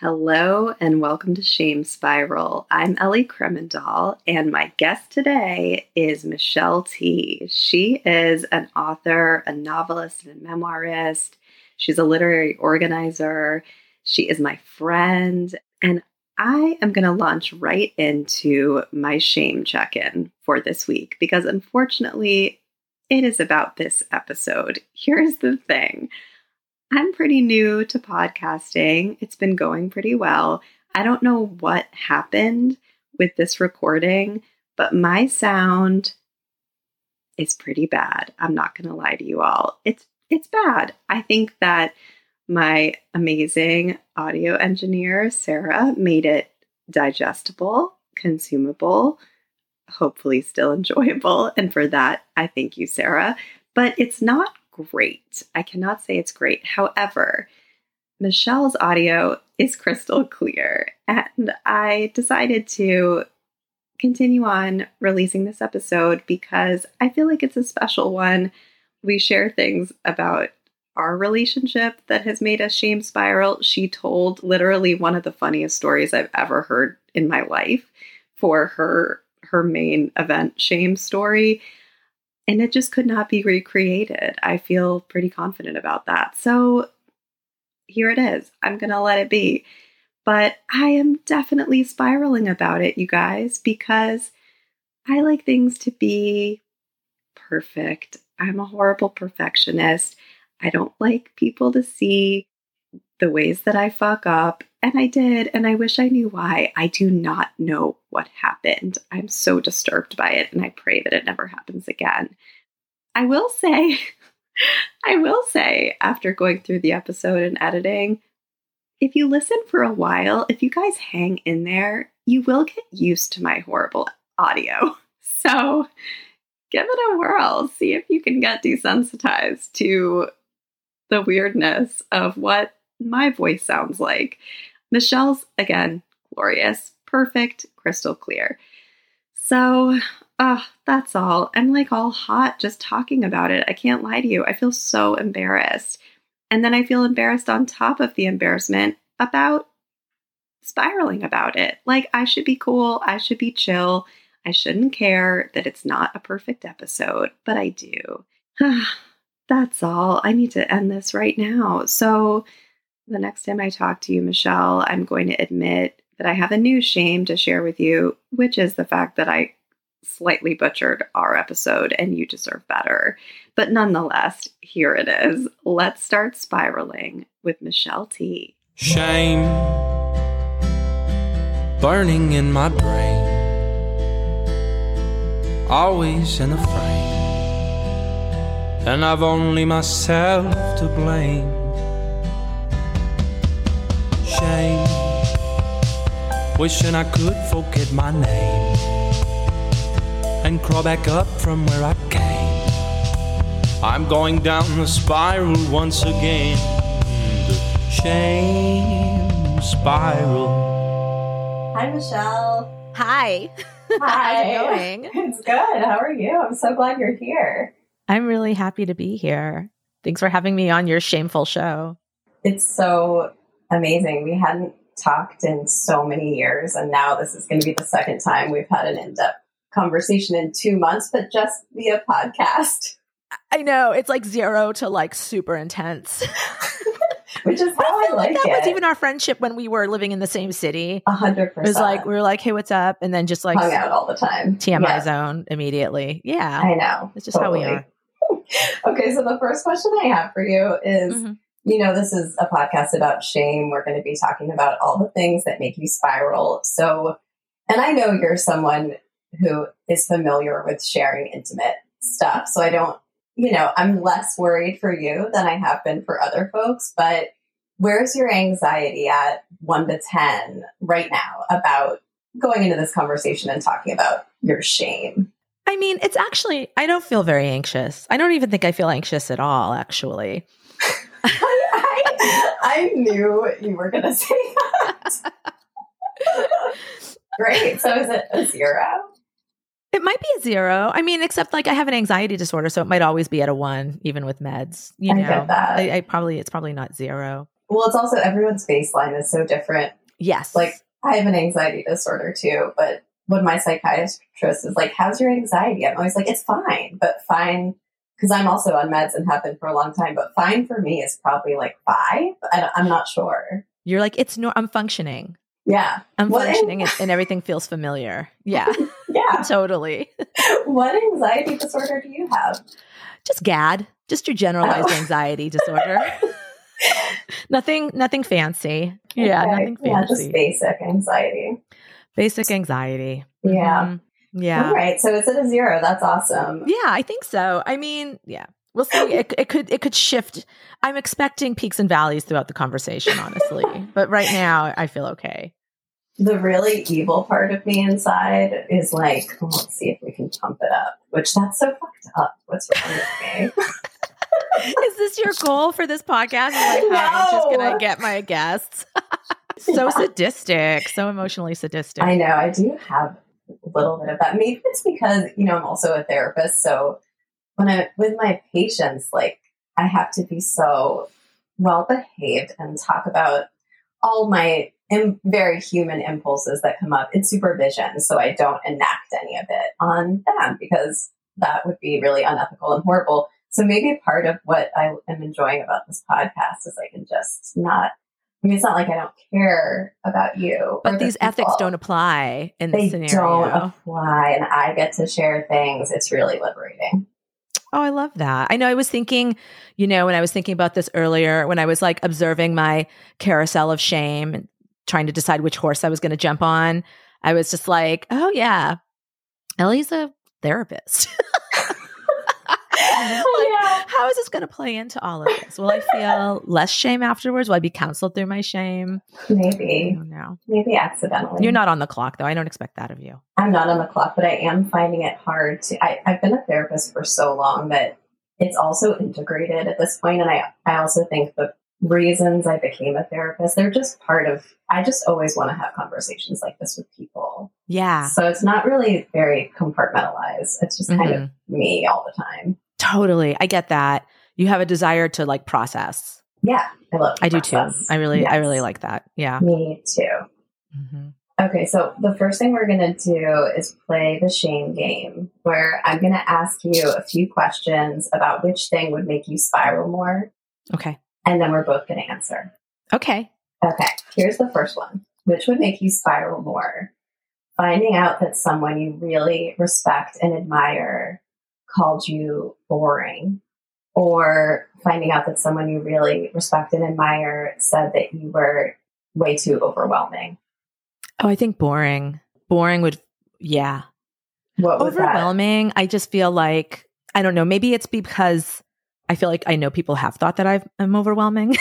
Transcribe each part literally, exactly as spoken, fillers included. Hello and welcome to Shame Spiral. I'm Ellie Kremendahl and my guest today is Michelle Tea. She is an author, a novelist, and a memoirist. She's a literary organizer. She is my friend. And I am going to launch right into my shame check-in for this week because unfortunately, it is about this episode. Here's the thing. I'm pretty new to podcasting. It's been going pretty well. I don't know what happened with this recording, but my sound is pretty bad. I'm not going to lie to you all. It's it's bad. I think that my amazing audio engineer, Sarah, made it digestible, consumable, hopefully still enjoyable. And for that, I thank you, Sarah. But it's not great. I cannot say it's great. However, Michelle's audio is crystal clear, and I decided to continue on releasing this episode because I feel like it's a special one. We share things about our relationship that has made us shame spiral. She told literally one of the funniest stories I've ever heard in my life for her her main event shame story. And it just could not be recreated. I feel pretty confident about that. So here it is. I'm going to let it be. But I am definitely spiraling about it, you guys, because I like things to be perfect. I'm a horrible perfectionist. I don't like people to see the ways that I fuck up. And I did. And I wish I knew why. I do not know what happened. I'm so disturbed by it. And I pray that it never happens again. I will say, I will say after going through the episode and editing, if you listen for a while, if you guys hang in there, you will get used to my horrible audio. So give it a whirl. See if you can get desensitized to the weirdness of what my voice sounds like. Michelle's, again, glorious, perfect, crystal clear. So uh, that's all. I'm like all hot just talking about it. I can't lie to you. I feel so embarrassed. And then I feel embarrassed on top of the embarrassment about spiraling about it. Like I should be cool. I should be chill. I shouldn't care that it's not a perfect episode, but I do. That's all. I need to end this right now. So the next time I talk to you, Michelle, I'm going to admit that I have a new shame to share with you, which is the fact that I slightly butchered our episode and you deserve better. But nonetheless, here it is. Let's start spiraling with Michelle Tea. Shame burning in my brain, always in a frame, and I've only myself to blame. Shame, wishing I could forget my name and crawl back up from where I came. I'm going down the spiral once again, the shame spiral. Hi, Michelle. Hi. Hi. How's it going? It's good. How are you? I'm so glad you're here. I'm really happy to be here. Thanks for having me on your shameful show. It's so amazing. We hadn't talked in so many years, and now this is going to be the second time we've had an in-depth conversation in two months, but just via podcast. I know. It's like zero to like super intense. Which is how I, I like, like that it. That was even our friendship when we were living in the same city. A hundred percent. It was like, we were like, hey, what's up? And then just like hung out all the time. T M I yeah. zone immediately. Yeah. I know. It's just totally. How we are. Okay. So the first question I have for you is, mm-hmm. You know, this is a podcast about shame. We're going to be talking about all the things that make you spiral. So, and I know you're someone who is familiar with sharing intimate stuff. So I don't, you know, I'm less worried for you than I have been for other folks, but where's your anxiety at one to ten right now about going into this conversation and talking about your shame? I mean, it's actually, I don't feel very anxious. I don't even think I feel anxious at all, actually. I, I, I knew you were going to say that. Great. So is it a zero? It might be a zero. I mean, except like I have an anxiety disorder, so it might always be at a one, even with meds. You I know, get that. I, I probably, it's probably not zero. Well, it's also everyone's baseline is so different. Yes. Like, I have an anxiety disorder too, but when my psychiatrist is like, how's your anxiety? I'm always like, it's fine, but fine. Because I'm also on meds and have been for a long time, but fine for me is probably like five. I, I'm not sure. You're like, it's no, I'm functioning. Yeah. I'm what functioning an- and everything feels familiar. Yeah. Yeah. Totally. What anxiety disorder do you have? Just G A D. Just your generalized oh. anxiety disorder. Nothing, nothing fancy. Okay. Yeah. Nothing fancy. Yeah, just basic anxiety. Basic anxiety. Yeah. Um, yeah. All right. So it's at a zero. That's awesome. Yeah, I think so. I mean, yeah, we'll see. It, it could, it could shift. I'm expecting peaks and valleys throughout the conversation, honestly. But right now I feel okay. The really evil part of me inside is like, oh, let's see if we can pump it up, which that's so fucked up. What's wrong with me? Is this your goal for this podcast? Like, no. I'm just going to get my guests. So yeah. Sadistic. So emotionally sadistic. I know. I do have a little bit of that. Maybe it's because, you know, I'm also a therapist. So when I, with my patients, like I have to be so well behaved and talk about all my im- very human impulses that come up in supervision. So I don't enact any of it on them because that would be really unethical and horrible. So maybe part of what I am enjoying about this podcast is I can just not, I mean, it's not like I don't care about you. But these people. Ethics don't apply in this scenario. They don't apply. And I get to share things. It's really liberating. Oh, I love that. I know I was thinking, you know, when I was thinking about this earlier, when I was like observing my carousel of shame and trying to decide which horse I was going to jump on, I was just like, oh yeah, Ellie's a therapist. Like, yeah. How is this going to play into all of this? Will I feel less shame afterwards? Will I be counseled through my shame? Maybe. I don't know. Maybe accidentally. You're not on the clock, though. I don't expect that of you. I'm not on the clock, but I am finding it hard to. I, I've been a therapist for so long that it's also integrated at this point. And I, I also think the reasons I became a therapist, they're just part of. I just always want to have conversations like this with people. Yeah. So it's not really very compartmentalized. It's just mm-hmm. kind of me all the time. Totally. I get that. You have a desire to like process. Yeah. I love I process. do too. I really, yes. I really like that. Yeah. Me too. Mm-hmm. Okay. So the first thing we're going to do is play the shame game where I'm going to ask you a few questions about which thing would make you spiral more. Okay. And then we're both going to answer. Okay. Okay. Here's the first one. Which would make you spiral more? Finding out that someone you really respect and admire called you boring, or finding out that someone you really respect and admire said that you were way too overwhelming. Oh, I think boring. Boring would, yeah. What was overwhelming? That? I just feel like, I don't know, maybe it's because I feel like I know people have thought that I've, I'm overwhelming.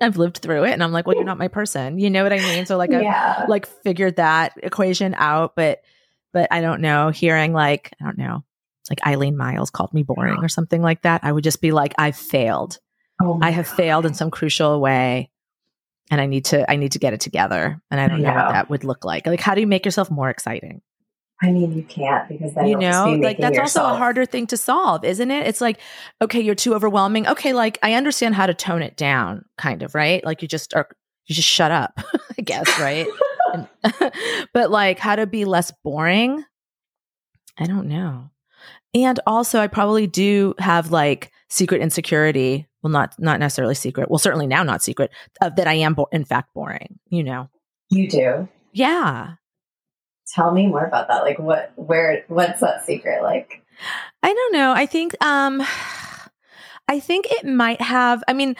I've lived through it and I'm like, well, you're not my person. You know what I mean? So like, yeah. I've like figured that equation out, but, but I don't know, hearing like, I don't know, like Eileen Miles called me boring or something like that, I would just be like, I failed. Oh I have God. failed in some crucial way and I need to, I need to get it together. And I don't I know. know what that would look like. Like, how do you make yourself more exciting? I mean, you can't, because then you know, be like that's yourself. Also a harder thing to solve, isn't it? It's like, okay, you're too overwhelming. Okay. Like I understand how to tone it down kind of, right? Like you just are, you just shut up, I guess. Right. And, but like how to be less boring. I don't know. And also I probably do have like secret insecurity. Well, not, not necessarily secret. Well, certainly now not secret uh, that I am bo- in fact boring, you know? You do. Yeah. Tell me more about that. Like what, where, what's that secret? Like, I don't know. I think, um, I think it might have, I mean,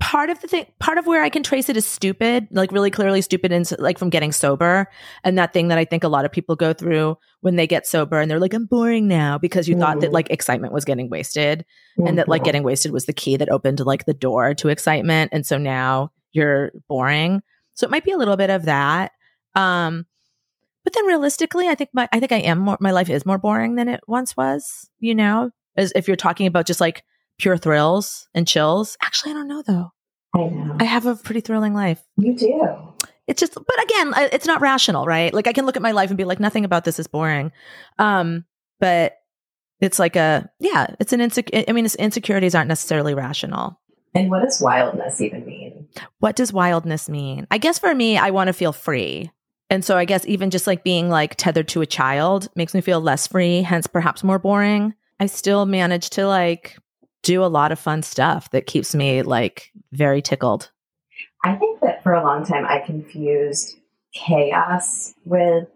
part of the thing, part of where I can trace it is stupid, like really clearly stupid and like from getting sober. And that thing that I think a lot of people go through when they get sober and they're like, I'm boring now, because you mm. thought that like excitement was getting wasted mm-hmm. and that like getting wasted was the key that opened like the door to excitement. And so now you're boring. So it might be a little bit of that. Um, but then realistically, I think my, I think I am more, my life is more boring than it once was, you know, as if you're talking about just like pure thrills and chills. Actually, I don't know though. I know. I have a pretty thrilling life. You do. It's just, but again, it's not rational, right? Like I can look at my life and be like, nothing about this is boring. Um, but it's like a, yeah, it's an insecure. I mean, it's, insecurities aren't necessarily rational. And what does wildness even mean? What does wildness mean? I guess for me, I want to feel free. And so I guess even just like being like tethered to a child makes me feel less free, hence perhaps more boring. I still manage to like do a lot of fun stuff that keeps me like very tickled. I think that for a long time, I confused chaos with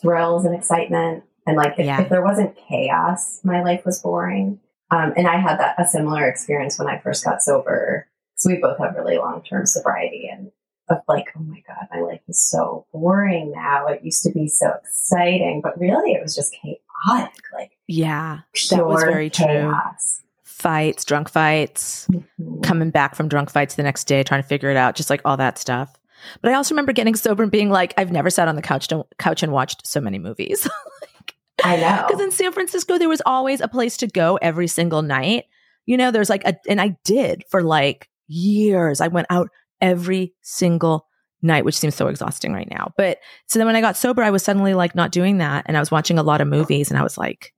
thrills and excitement. And like, if, yeah. if there wasn't chaos, my life was boring. Um, and I had that a similar experience when I first got sober. So we both have really long-term sobriety and of like, oh my God, my life is so boring now. It used to be so exciting, but really it was just chaotic. Like, yeah, that was very chaos. True. Fights, drunk fights, mm-hmm. coming back from drunk fights the next day, trying to figure it out, just like all that stuff. But I also remember getting sober and being like, I've never sat on the couch to, couch and watched so many movies. Like, I know. Because in San Francisco, there was always a place to go every single night. You know, there's like, a, and I did for like years. I went out every single night, which seems so exhausting right now. But so then when I got sober, I was suddenly like not doing that. And I was watching a lot of movies and I was like,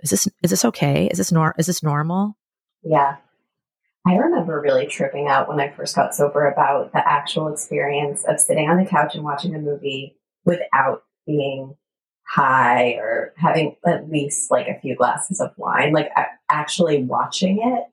is this, is this okay? Is this nor, is this normal? Yeah. I remember really tripping out when I first got sober about the actual experience of sitting on the couch and watching a movie without being high or having at least like a few glasses of wine, like actually watching it.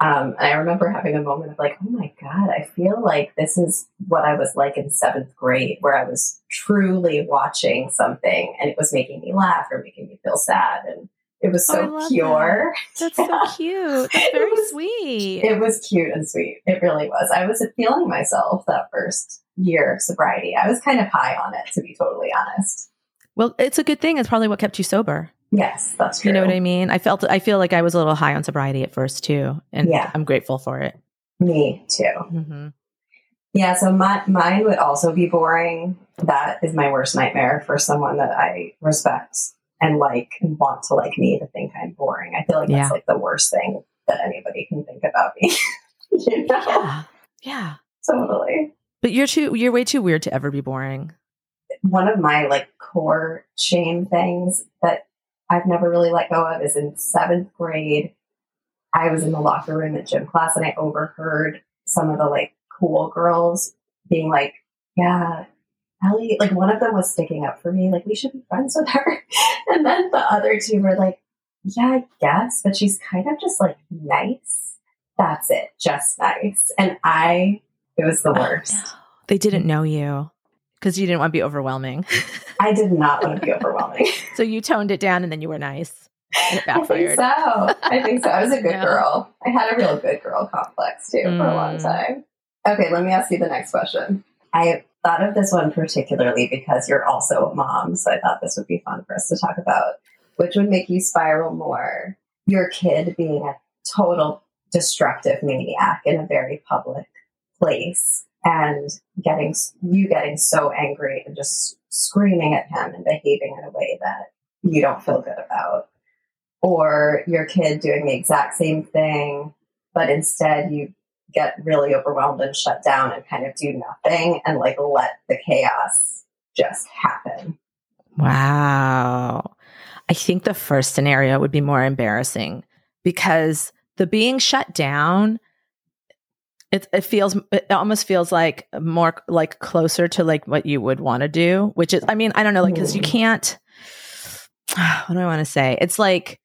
Um, and I remember having a moment of like, oh my God, I feel like this is what I was like in seventh grade, where I was truly watching something and it was making me laugh or making me feel sad. And it was so oh, pure. That. That's yeah. so cute. That's very it was, sweet. It was cute and sweet. It really was. I was feeling myself that first year of sobriety. I was kind of high on it, to be totally honest. Well, it's a good thing. It's probably what kept you sober. Yes, that's true. You know what I mean? I felt. I feel like I was a little high on sobriety at first too, and yeah. I'm grateful for it. Me too. Mm-hmm. Yeah. So my mine would also be boring. That is my worst nightmare for someone that I respect. And like and want to like me to think I'm boring. I feel like that's yeah. like the worst thing that anybody can think about me. You know? Yeah. yeah. Totally. But you're too you're way too weird to ever be boring. One of my like core shame things that I've never really let go of is in seventh grade, I was in the locker room at gym class and I overheard some of the like cool girls being like, yeah. Ellie, like one of them was sticking up for me, like we should be friends with her. And then the other two were like, yeah, I guess, but she's kind of just like nice. That's it. Just nice. And I, it was the worst. Oh, no. They didn't know you because you didn't want to be overwhelming. I did not want to be overwhelming. So you toned it down and then you were nice. And it backfired. I think so. I think so. I was a good yeah. girl. I had a real good girl complex too mm. for a long time. Okay. Let me ask you the next question. I thought of this one particularly because you're also a mom, so I thought this would be fun for us to talk about. Which would make you spiral more? Your kid being a total destructive maniac in a very public place and getting you getting so angry and just screaming at him and behaving in a way that you don't feel good about. Or your kid doing the exact same thing, but instead you get really overwhelmed and shut down and kind of do nothing and like let the chaos just happen. Wow. I think the first scenario would be more embarrassing because the being shut down, it, it feels, it almost feels like more like closer to like what you would want to do, which is, I mean, I don't know, like, cause you can't, what do I want to say? It's like,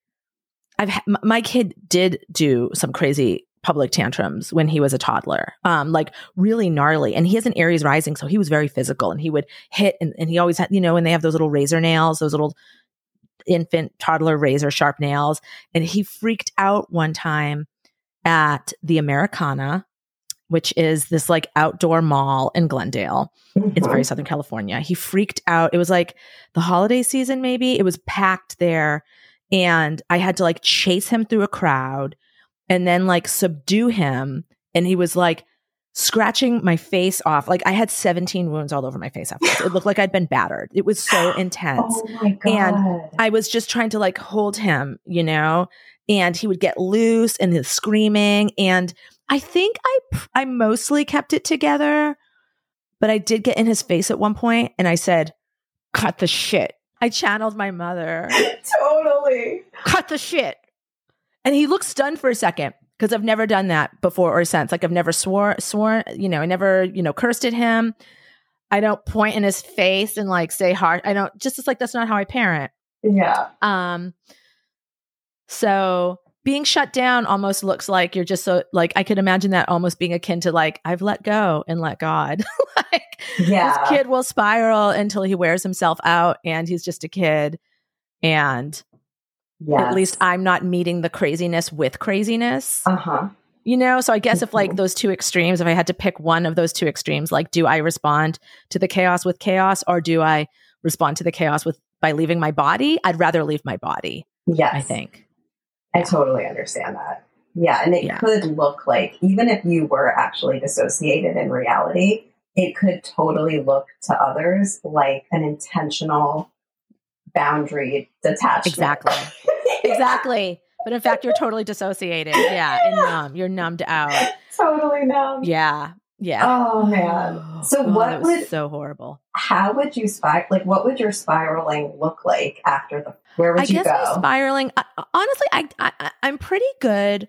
I've, my kid did do some crazy public tantrums when he was a toddler, um, like really gnarly. And he has an Aries rising, so he was very physical and he would hit and, and he always had, you know, and they have those little razor nails, those little infant toddler razor sharp nails. And he freaked out one time at the Americana, which is this like outdoor mall in Glendale. Mm-hmm. It's very Southern California. He freaked out. It was like the holiday season, maybe. It was packed there. And I had to like chase him through a crowd and then like subdue him. And he was like scratching my face off. Like I had seventeen wounds all over my face afterwards. It looked like I'd been battered. It was so intense. Oh my God. And I was just trying to like hold him, you know, and he would get loose and the screaming. And I think I, I mostly kept it together, but I did get in his face at one point and I said, cut the shit. I channeled my mother. Totally. Cut the shit. And he looked stunned for a second. because I've never done that before or since. Like I've never swore, sworn, you know, I never, you know, cursed at him. I don't point in his face and like say harsh. I don't, just it's like, that's not how I parent. Yeah. Um. So being shut down almost looks like you're just so like, I could imagine that almost being akin to like, I've let go and let God. Like yeah. This kid will spiral until he wears himself out and he's just a kid. And yes. At least I'm not meeting the craziness with craziness. Uh-huh. You know, so I guess if like those two extremes, if I had to pick one of those two extremes, like do I respond to the chaos with chaos or do I respond to the chaos with by leaving my body? I'd rather leave my body. Yes. I think. I totally understand that. Yeah. And it yeah. could look like, even if you were actually dissociated in reality, it could totally look to others like an intentional boundary detachment. Exactly. Exactly. But in fact, you're totally dissociated. Yeah. And numb. You're numbed out. Totally numb. Yeah. Yeah. Oh, man. So oh, what would... so horrible. How would you... Spir- like, what would your spiraling look like after the... Where would I you go? I guess my spiraling... I, honestly, I, I, I'm pretty good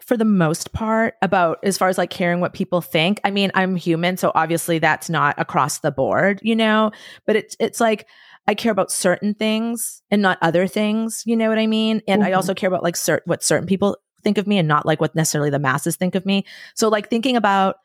for the most part about as far as, like, caring what people think. I mean, I'm human, so obviously that's not across the board, you know? But it's it's like... I care about certain things and not other things. You know what I mean? And mm-hmm. I also care about like cert- what certain people think of me and not like what necessarily the masses think of me. So like thinking about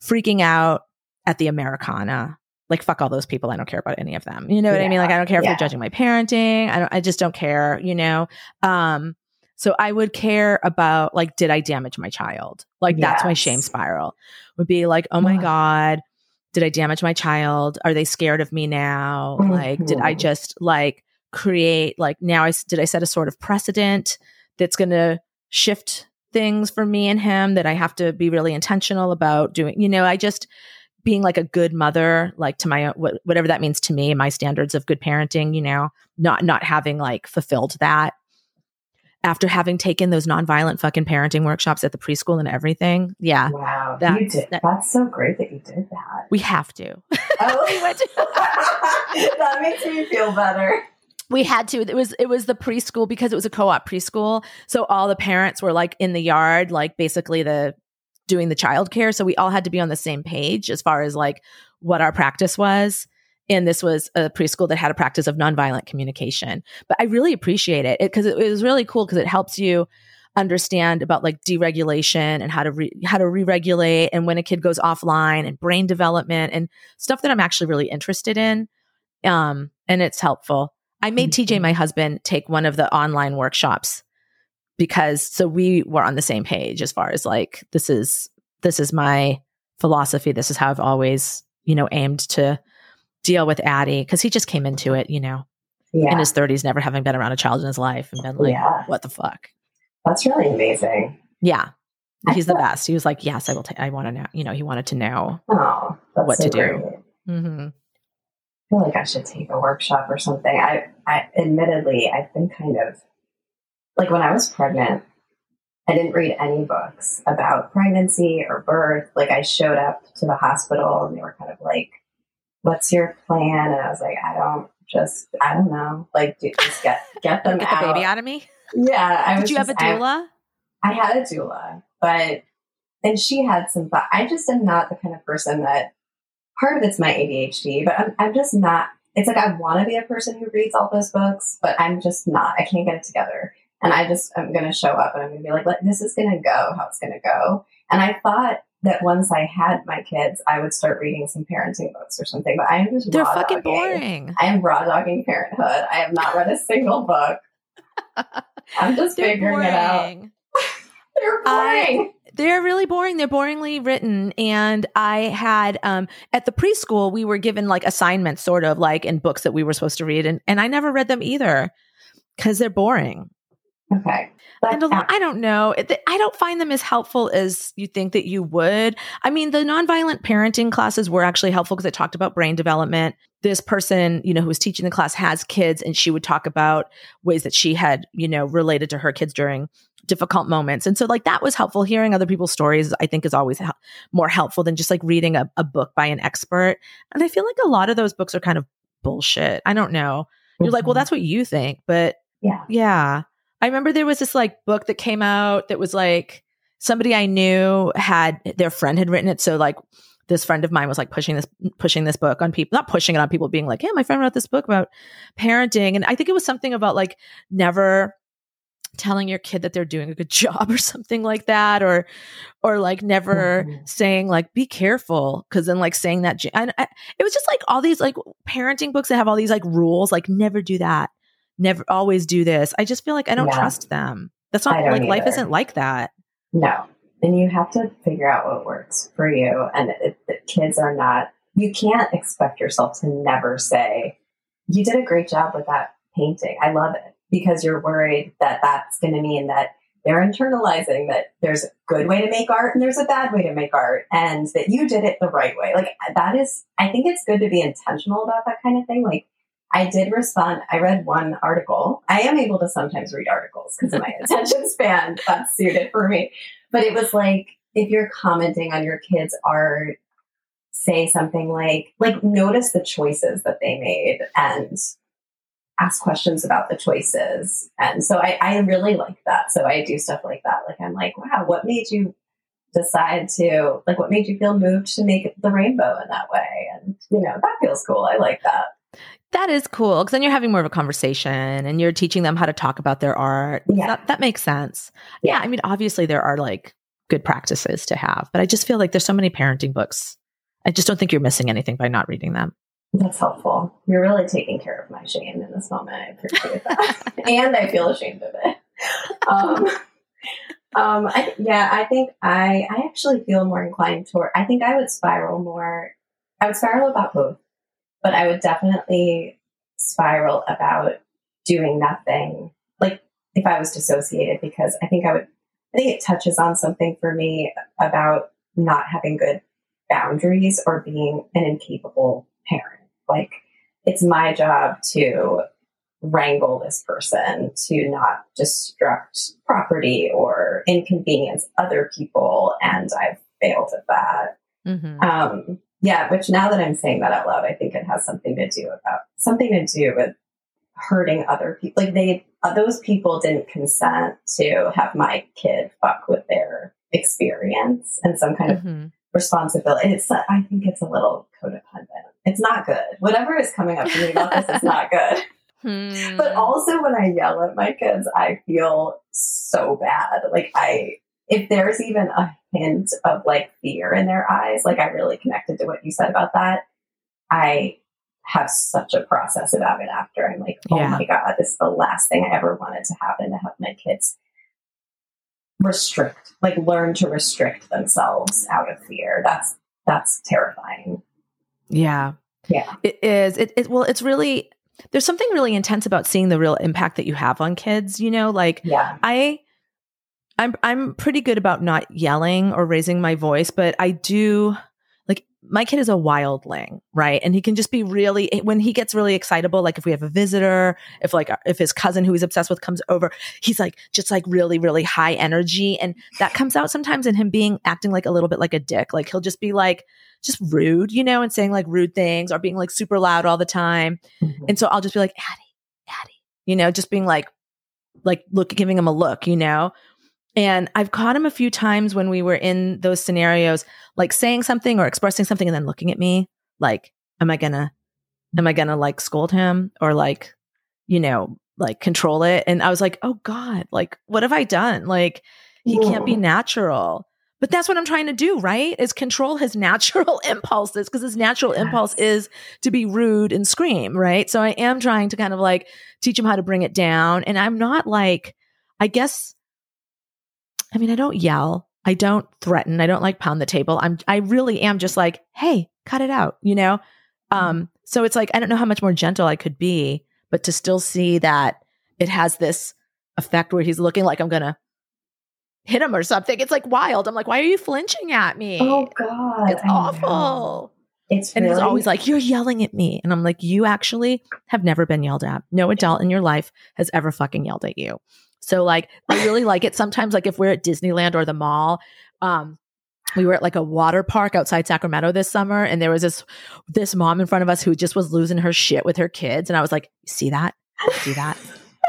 freaking out at the Americana, like fuck all those people. I don't care about any of them. You know what yeah. I mean? Like I don't care if yeah. they're judging my parenting. I don't, I just don't care, you know? Um, so I would care about like, did I damage my child? Like yes. that's my shame spiral would be like, oh my God. Did I damage my child? Are they scared of me now? Mm-hmm. Like, did I just like create like now I did I set a sort of precedent that's going to shift things for me and him that I have to be really intentional about doing, you know, I just being like a good mother, like to my, wh- whatever that means to me, my standards of good parenting, you know, not, not having like fulfilled that after having taken those nonviolent fucking parenting workshops at the preschool and everything. Yeah. Wow. That, you did, that, that's so great that you did that. We have to. Oh, we went to- That makes me feel better. We had to. It was, it was the preschool because it was a co-op preschool. So all the parents were like in the yard, like basically the doing the childcare. So we all had to be on the same page as far as like what our practice was. And this was a preschool that had a practice of nonviolent communication. But I really appreciate it because it, it was really cool because it helps you understand about like deregulation and how to re, how to re-regulate and when a kid goes offline and brain development and stuff that I'm actually really interested in. Um, and it's helpful. I made mm-hmm. T J, my husband, take one of the online workshops because so we were on the same page as far as like this is this is my philosophy. This is how I've always, you know, aimed to deal with Addie because he just came into it, you know, yeah. in his thirties, never having been around a child in his life and been like, yeah. what the fuck? That's really amazing. Yeah. I He's thought- the best. He was like, yes, I will. T- I want to know, you know, he wanted to know oh, what so to great. do. Mm-hmm. I feel like I should take a workshop or something. I, I admittedly, I've been kind of like when I was pregnant, I didn't read any books about pregnancy or birth. Like I showed up to the hospital and they were kind of like, what's your plan? And I was like, I don't just, I don't know. Like, dude, just get, get them get out. Get the baby out of me? Yeah. I Did was you just, have a doula? I, I had a doula, but, and she had some, but I just am not the kind of person that, part of it's my A D H D, but I'm, I'm just not, it's like, I want to be a person who reads all those books, but I'm just not, I can't get it together. And I just, I'm going to show up and I'm going to be like, this is going to go how it's going to go. And I thought that once I had my kids, I would start reading some parenting books or something, but I am just They're fucking dogging. boring. I am raw dogging parenthood. I have not read a single book. I'm just they're figuring boring. it out. They're boring. I, they're really boring. They're boringly written. And I had, um, at the preschool, we were given like assignments sort of like in books that we were supposed to read. And, and I never read them either because they're boring. Okay. And a lot, I don't know. I don't find them as helpful as you think that you would. I mean, the nonviolent parenting classes were actually helpful because it talked about brain development. This person, you know, who was teaching the class has kids and she would talk about ways that she had, you know, related to her kids during difficult moments. And so like that was helpful. Hearing other people's stories, I think, is always hel- more helpful than just like reading a, a book by an expert. And I feel like a lot of those books are kind of bullshit. I don't know. You're mm-hmm. like, well, that's what you think. But yeah. Yeah. I remember there was this like book that came out that was like, somebody I knew had, their friend had written it. So like this friend of mine was like pushing this, pushing this book on people, not pushing it on people, being like, yeah, my friend wrote this book about parenting. And I think it was something about like never telling your kid that they're doing a good job or something like that, or, or like never mm-hmm. saying like, be careful. Cause then like saying that, and I, it was just like all these like parenting books that have all these like rules, like never do that, never always do this. I just feel like I don't yeah. trust them. That's not like either. Life isn't like that. No. And you have to figure out what works for you. And it, it, kids are not, you can't expect yourself to never say, you did a great job with that painting, I love it. Because you're worried that that's going to mean that they're internalizing that there's a good way to make art and there's a bad way to make art, and that you did it the right way. Like that is, I think it's good to be intentional about that kind of thing. Like I did respond. I read one article. I am able to sometimes read articles because of my attention span. That's suited for me. But it was like, if you're commenting on your kids' art, say something like, like notice the choices that they made and ask questions about the choices. And so I, I really like that. So I do stuff like that. Like, I'm like, wow, what made you decide to, like, what made you feel moved to make the rainbow in that way? And, you know, that feels cool. I like that. That is cool. Because then you're having more of a conversation and you're teaching them how to talk about their art. Yeah. That, that makes sense. Yeah. yeah. I mean, obviously there are like good practices to have, but I just feel like there's so many parenting books. I just don't think you're missing anything by not reading them. That's helpful. You're really taking care of my shame in this moment. I appreciate that. And I feel ashamed of it. Um, um, I, yeah, I think I, I actually feel more inclined toward, I think I would spiral more. I would spiral about both, but I would definitely spiral about doing nothing. Like if I was dissociated, because I think I would, I think it touches on something for me about not having good boundaries or being an incapable parent. Like it's my job to wrangle this person to not destruct property or inconvenience other people. And I've failed at that. Mm-hmm. Um, yeah. Which now that I'm saying that out loud, I think it has something to do about something to do with hurting other people. Like they, those people didn't consent to have my kid fuck with their experience and some kind mm-hmm. of responsibility. It's, I think it's a little codependent. It's not good. Whatever is coming up to me about this is not good. Hmm. But also when I yell at my kids, I feel so bad. Like I, if there's even a hint of like fear in their eyes, like I really connected to what you said about that. I have such a process about it after. I'm like, oh yeah. my God, this is the last thing I ever wanted to happen, to have my kids restrict, like learn to restrict themselves out of fear. That's, that's terrifying. Yeah. Yeah. It is. It, it, well, it's really, there's something really intense about seeing the real impact that you have on kids, you know, like yeah. I, I'm, I'm pretty good about not yelling or raising my voice, but I do like my kid is a wildling, right? And he can just be really, when he gets really excitable, like if we have a visitor, if like, if his cousin who he's obsessed with comes over, he's like, just like really, really high energy. And that comes out sometimes in him being acting like a little bit like a dick. Like he'll just be like, just rude, you know, and saying like rude things or being like super loud all the time. Mm-hmm. And so I'll just be like, Addie, Addie, you know, just being like, like, look, giving him a look, you know? And I've caught him a few times when we were in those scenarios, like saying something or expressing something and then looking at me like, am I gonna, am I gonna like scold him or like, you know, like control it? And I was like, oh God, like, what have I done? Like, he yeah. can't be natural. But that's what I'm trying to do, right? Is control his natural impulses, because his natural yes. impulse is to be rude and scream, right? So I am trying to kind of like teach him how to bring it down. And I'm not like, I guess, I mean, I don't yell. I don't threaten. I don't like pound the table. I'm, I really am just like, hey, cut it out, you know? Um, so it's like, I don't know how much more gentle I could be, but to still see that it has this effect where he's looking like I'm going to hit him or something. It's like wild. I'm like, why are you flinching at me? Oh God. It's awful. It's really- and he's always like, you're yelling at me. And I'm like, you actually have never been yelled at. No adult in your life has ever fucking yelled at you. So like, I really like it. Sometimes like if we're at Disneyland or the mall, um, we were at like a water park outside Sacramento this summer. And there was this, this mom in front of us who just was losing her shit with her kids. And I was like, see that? See that?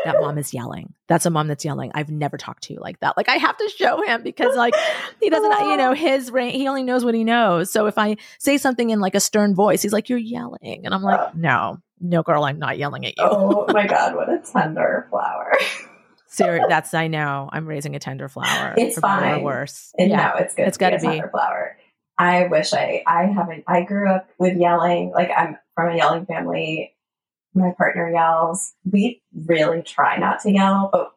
That mom is yelling. That's a mom that's yelling. I've never talked to you like that. Like, I have to show him because, like, he doesn't, you know, his brain, he only knows what he knows. So if I say something in like a stern voice, he's like, you're yelling. And I'm like, oh. no, no, girl, I'm not yelling at you. Oh my God, what a tender flower. Seriously, that's, I know, I'm raising a tender flower. It's fine. Or worse. And yeah, no, it's good. It's got to be a tender flower. I wish I, I haven't, I grew up with yelling. Like, I'm from a yelling family. My partner yells. We really try not to yell, but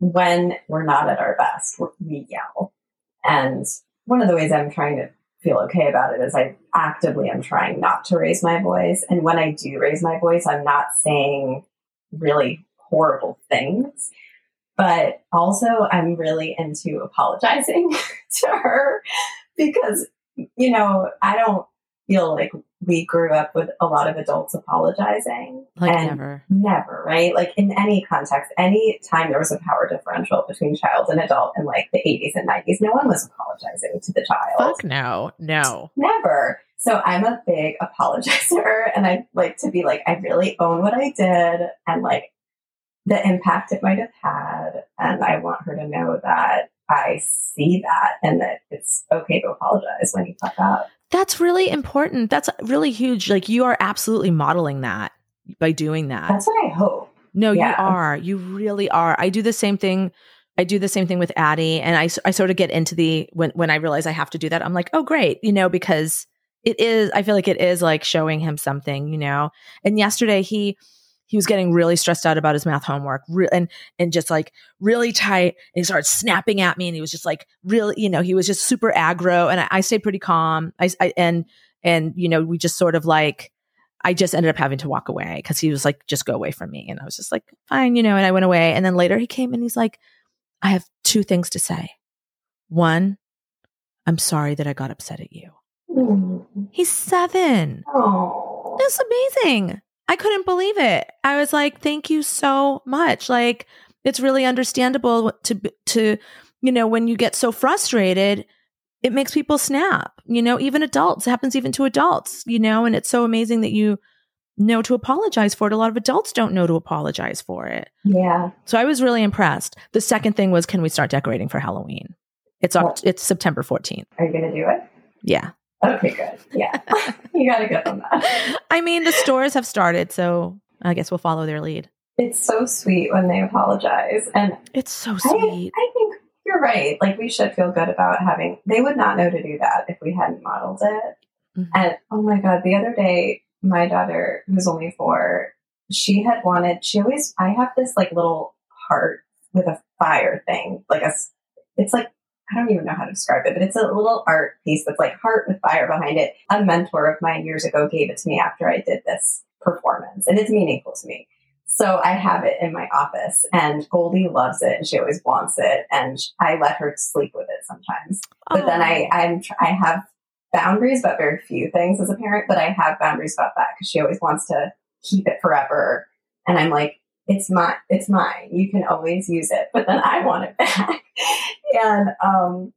when we're not at our best, we yell. And one of the ways I'm trying to feel okay about it is I actively am trying not to raise my voice. And when I do raise my voice, I'm not saying really horrible things, but also I'm really into apologizing to her because, you know, I don't feel like we grew up with a lot of adults apologizing. Like, and never. Never, right? Like, in any context, any time there was a power differential between child and adult in like the eighties and nineties, no one was apologizing to the child. Fuck no. No. Never. So I'm a big apologizer, and I like to be like, I really own what I did and like the impact it might have had. And I want her to know that I see that and that it's okay to apologize when you fuck up. That's really important. That's really huge. Like, you are absolutely modeling that by doing that. That's what I hope. No, yeah. you are. You really are. I do the same thing. I do the same thing with Addie. And I, I sort of get into the, when, when I realize I have to do that, I'm like, oh, great. You know, because it is, I feel like it is like showing him something, you know? And yesterday he, he was getting really stressed out about his math homework re- and, and just like really tight, and he started snapping at me, and he was just like really, you know, he was just super aggro, and I, I stayed pretty calm. I, I, and, and, you know, we just sort of like, I just ended up having to walk away because he was like, just go away from me. And I was just like, fine, you know, and I went away. And then later he came and he's like, I have two things to say. One, I'm sorry that I got upset at you. Mm. He's seven. Oh. That's amazing. I couldn't believe it. I was like, thank you so much. Like, it's really understandable to, to, you know, when you get so frustrated, it makes people snap, you know, even adults. It happens even to adults, you know, and it's so amazing that you know to apologize for it. A lot of adults don't know to apologize for it. Yeah. So I was really impressed. The second thing was, can we start decorating for Halloween? It's well, it's September fourteenth. Are you going to do it? Yeah. Okay, good. Yeah. You got to go on that. I mean, the stores have started, so I guess we'll follow their lead. It's so sweet when they apologize. And it's so sweet. I, I think you're right. Like, we should feel good about having, they would not know to do that if we hadn't modeled it. Mm-hmm. And oh my God, the other day, my daughter, who's only four, she had wanted, she always, I have this like little heart with a fire thing. Like a, it's like, I don't even know how to describe it, but it's a little art piece that's like heart with fire behind it. A mentor of mine years ago gave it to me after I did this performance, and it's meaningful to me. So I have it in my office, and Goldie loves it, and she always wants it, and I let her sleep with it sometimes. But oh. then I I'm, I have boundaries about very few things as a parent, but I have boundaries about that because she always wants to keep it forever. And I'm like, it's my, it's mine. You can always use it, but then I want it back. And, um,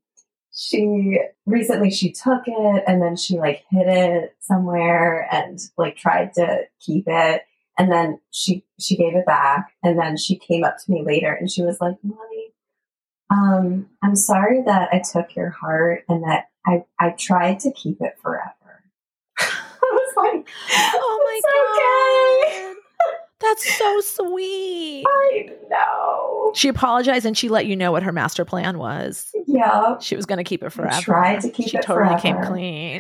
she recently, she took it and then she like hid it somewhere and like tried to keep it. And then she, she gave it back. And then she came up to me later and she was like, Mommy, um, I'm sorry that I took your heart and that I, I tried to keep it forever. I was like, oh my God. Okay. That's so sweet. I know. She apologized and she let you know what her master plan was. Yeah. She was going to keep it forever. I tried to keep she it totally forever. She totally came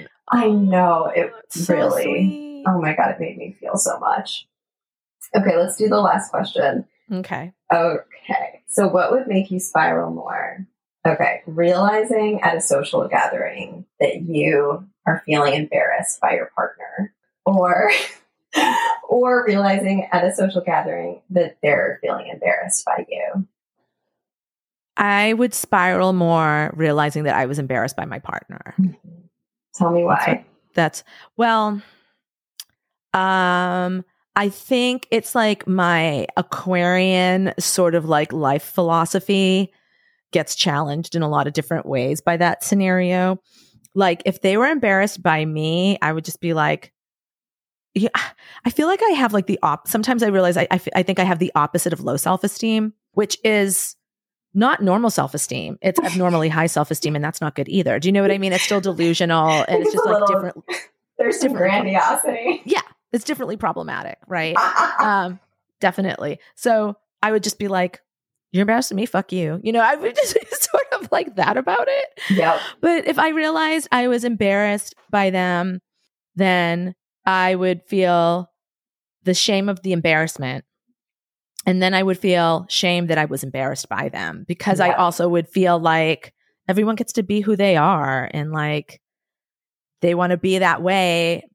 clean. I know. It so really, sweet. Oh my God, it made me feel so much. Okay, let's do the last question. Okay. Okay. So what would make you spiral more? Okay. Realizing at a social gathering that you are feeling embarrassed by your partner, or... or realizing at a social gathering that they're feeling embarrassed by you. I would spiral more realizing that I was embarrassed by my partner. Mm-hmm. Tell me why. That's, that's well, um, I think it's like my Aquarian sort of like life philosophy gets challenged in a lot of different ways by that scenario. Like, if they were embarrassed by me, I would just be like, yeah, I feel like I have like the op. Sometimes I realize I, I, f- I think I have the opposite of low self-esteem, which is not normal self-esteem. It's abnormally high self-esteem, and that's not good either. Do you know what I mean? It's still delusional, and it's, it's just like little, different. There's some grandiosity. Yeah, it's differently problematic, right? um, definitely. So I would just be like, "You're embarrassing me. Fuck you." You know, I would just sort of like that about it. Yeah. But if I realized I was embarrassed by them, then I would feel the shame of the embarrassment. And then I would feel shame that I was embarrassed by them, because yeah. I also would feel like everyone gets to be who they are, and like they want to be that way,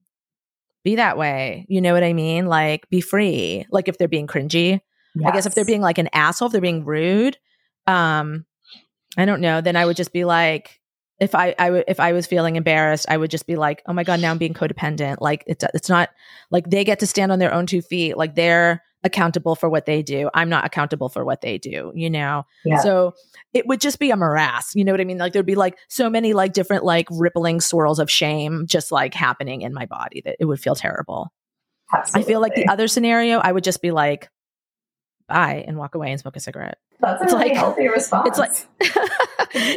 be that way. You know what I mean? Like, be free. Like, if they're being cringy, yes. I guess if they're being like an asshole, if they're being rude, um, I don't know. Then I would just be like, if I, I w- if I was feeling embarrassed, I would just be like, oh my God, now I'm being codependent. Like, it's, it's not like they get to stand on their own two feet. Like, they're accountable for what they do. I'm not accountable for what they do, you know? Yeah. So it would just be a morass. You know what I mean? Like, there'd be like so many like different, like rippling swirls of shame just like happening in my body that it would feel terrible. Absolutely. I feel like the other scenario, I would just be like, bye, and walk away and smoke a cigarette. That's it's a really like, healthy response. It's like,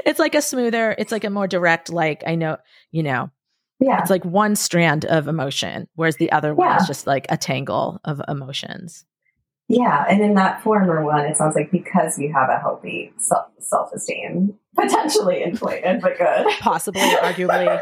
it's like a smoother, it's like a more direct, like, I know, you know, yeah. It's like one strand of emotion, whereas the other one yeah. is just like a tangle of emotions. Yeah. And in that former one, it sounds like because you have a healthy self, self-esteem, potentially inflated, but good. Possibly, arguably,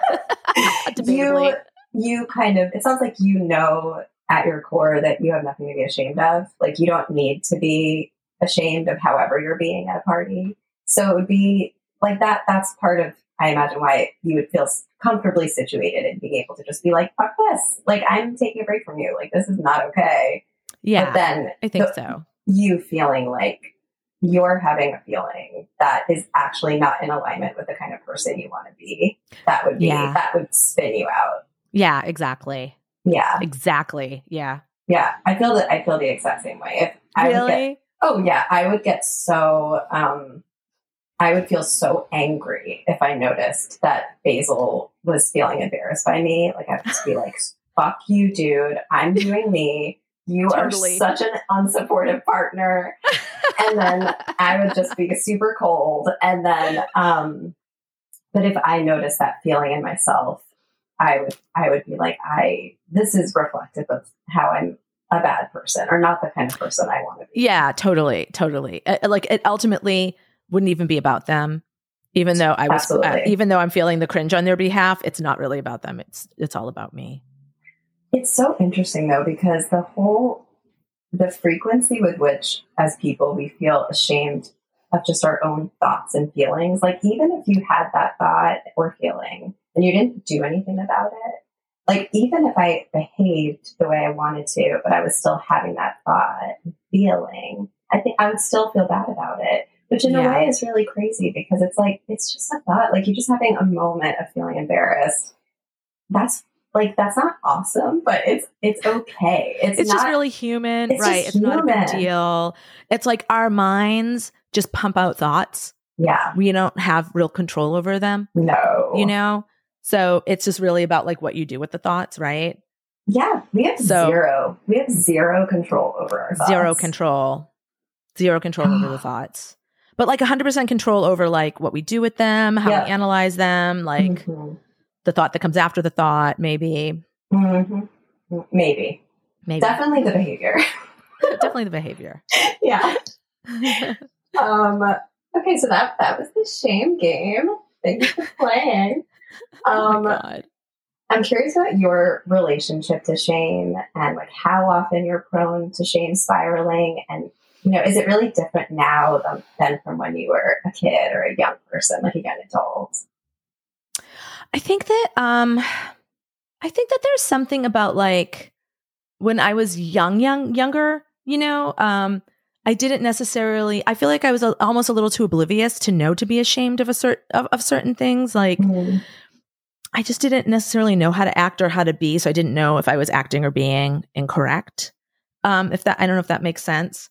debatably. You, you kind of, it sounds like, you know, at your core that you have nothing to be ashamed of. Like, you don't need to be ashamed of however you're being at a party. So it would be like that. That's part of, I imagine, why you would feel comfortably situated and being able to just be like, fuck this. Like, I'm taking a break from you. Like, this is not okay. Yeah. But then I think the, so. You feeling like you're having a feeling that is actually not in alignment with the kind of person you want to be. That would be, yeah. that would spin you out. Yeah, exactly. Yeah, exactly. Yeah. Yeah. I feel that. I feel the exact same way. If I really? would get, oh yeah. I would get so, um, I would feel so angry if I noticed that Basil was feeling embarrassed by me. Like, I'd just be like, fuck you, dude. I'm doing me. You totally. Are such an unsupportive partner. And then I would just be super cold. And then, um, but if I noticed that feeling in myself, I would, I would be like, I, this is reflective of how I'm a bad person, or not the kind of person I want to be. Yeah, totally. Totally. Uh, like, it ultimately wouldn't even be about them. Even though I was, uh, even though I'm feeling the cringe on their behalf, it's not really about them. It's, it's all about me. It's so interesting though, because the whole, the frequency with which as people, we feel ashamed of just our own thoughts and feelings. Like, even if you had that thought or feeling, and you didn't do anything about it. Like, even if I behaved the way I wanted to, but I was still having that thought and feeling, I think I would still feel bad about it, which in yeah. a way is really crazy, because it's like, it's just a thought. Like, you're just having a moment of feeling embarrassed. That's like, that's not awesome, but it's, it's okay. It's, it's not, just really human, it's right? It's human. Not a big deal. It's like our minds just pump out thoughts. Yeah. We don't have real control over them. No. You know? So it's just really about like what you do with the thoughts, right? Yeah. We have so, zero. We have zero control over our thoughts. Zero control. Zero control over the thoughts. But like one hundred percent control over like what we do with them, how yeah. we analyze them, like mm-hmm. the thought that comes after the thought, maybe. Mm-hmm. Maybe. Maybe. Definitely the behavior. Definitely the behavior. Yeah. um. Okay. So that, that was the shame game. Thank you for playing. Um, oh my God. I'm curious about your relationship to shame, and like how often you're prone to shame spiraling, and you know, is it really different now than, than from when you were a kid or a young person, like a young adult? I think that um, I think that there's something about like when I was young, young, younger, you know, um, I didn't necessarily, I feel like I was a, almost a little too oblivious to know to be ashamed of a cert, of, of certain things. Like mm-hmm. I just didn't necessarily know how to act or how to be. So I didn't know if I was acting or being incorrect. Um, if that, I don't know if that makes sense.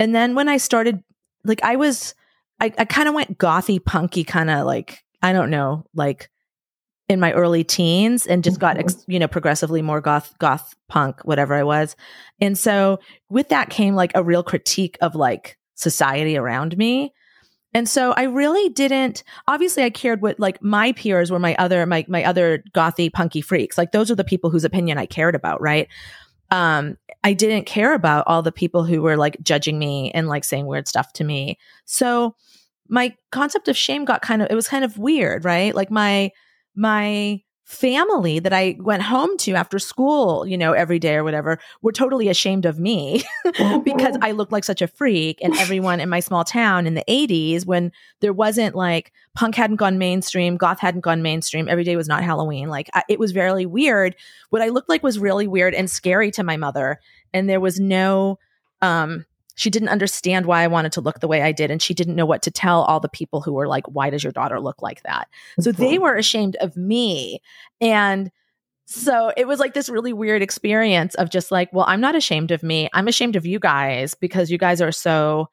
And then when I started, like I was, I, I kind of went gothy, punky, kind of like, I don't know, like in my early teens and just got, you know, progressively more goth, goth punk, whatever I was. And so with that came like a real critique of like society around me. And so I really didn't, obviously I cared what, like my peers were my other, my, my other gothy punky freaks. Like those are the people whose opinion I cared about. Right. Um, I didn't care about all the people who were like judging me and like saying weird stuff to me. So my concept of shame got kind of, it was kind of weird, right? Like my, my family that I went home to after school, you know, every day or whatever, were totally ashamed of me because I looked like such a freak. And everyone in my small town in the eighties, when there wasn't like punk hadn't gone mainstream, goth hadn't gone mainstream, every day was not Halloween. Like I, it was really weird. What I looked like was really weird and scary to my mother. And there was no, um, she didn't understand why I wanted to look the way I did. And she didn't know what to tell all the people who were like, why does your daughter look like that? So they were ashamed of me. And so it was like this really weird experience of just like, well, I'm not ashamed of me. I'm ashamed of you guys because you guys are so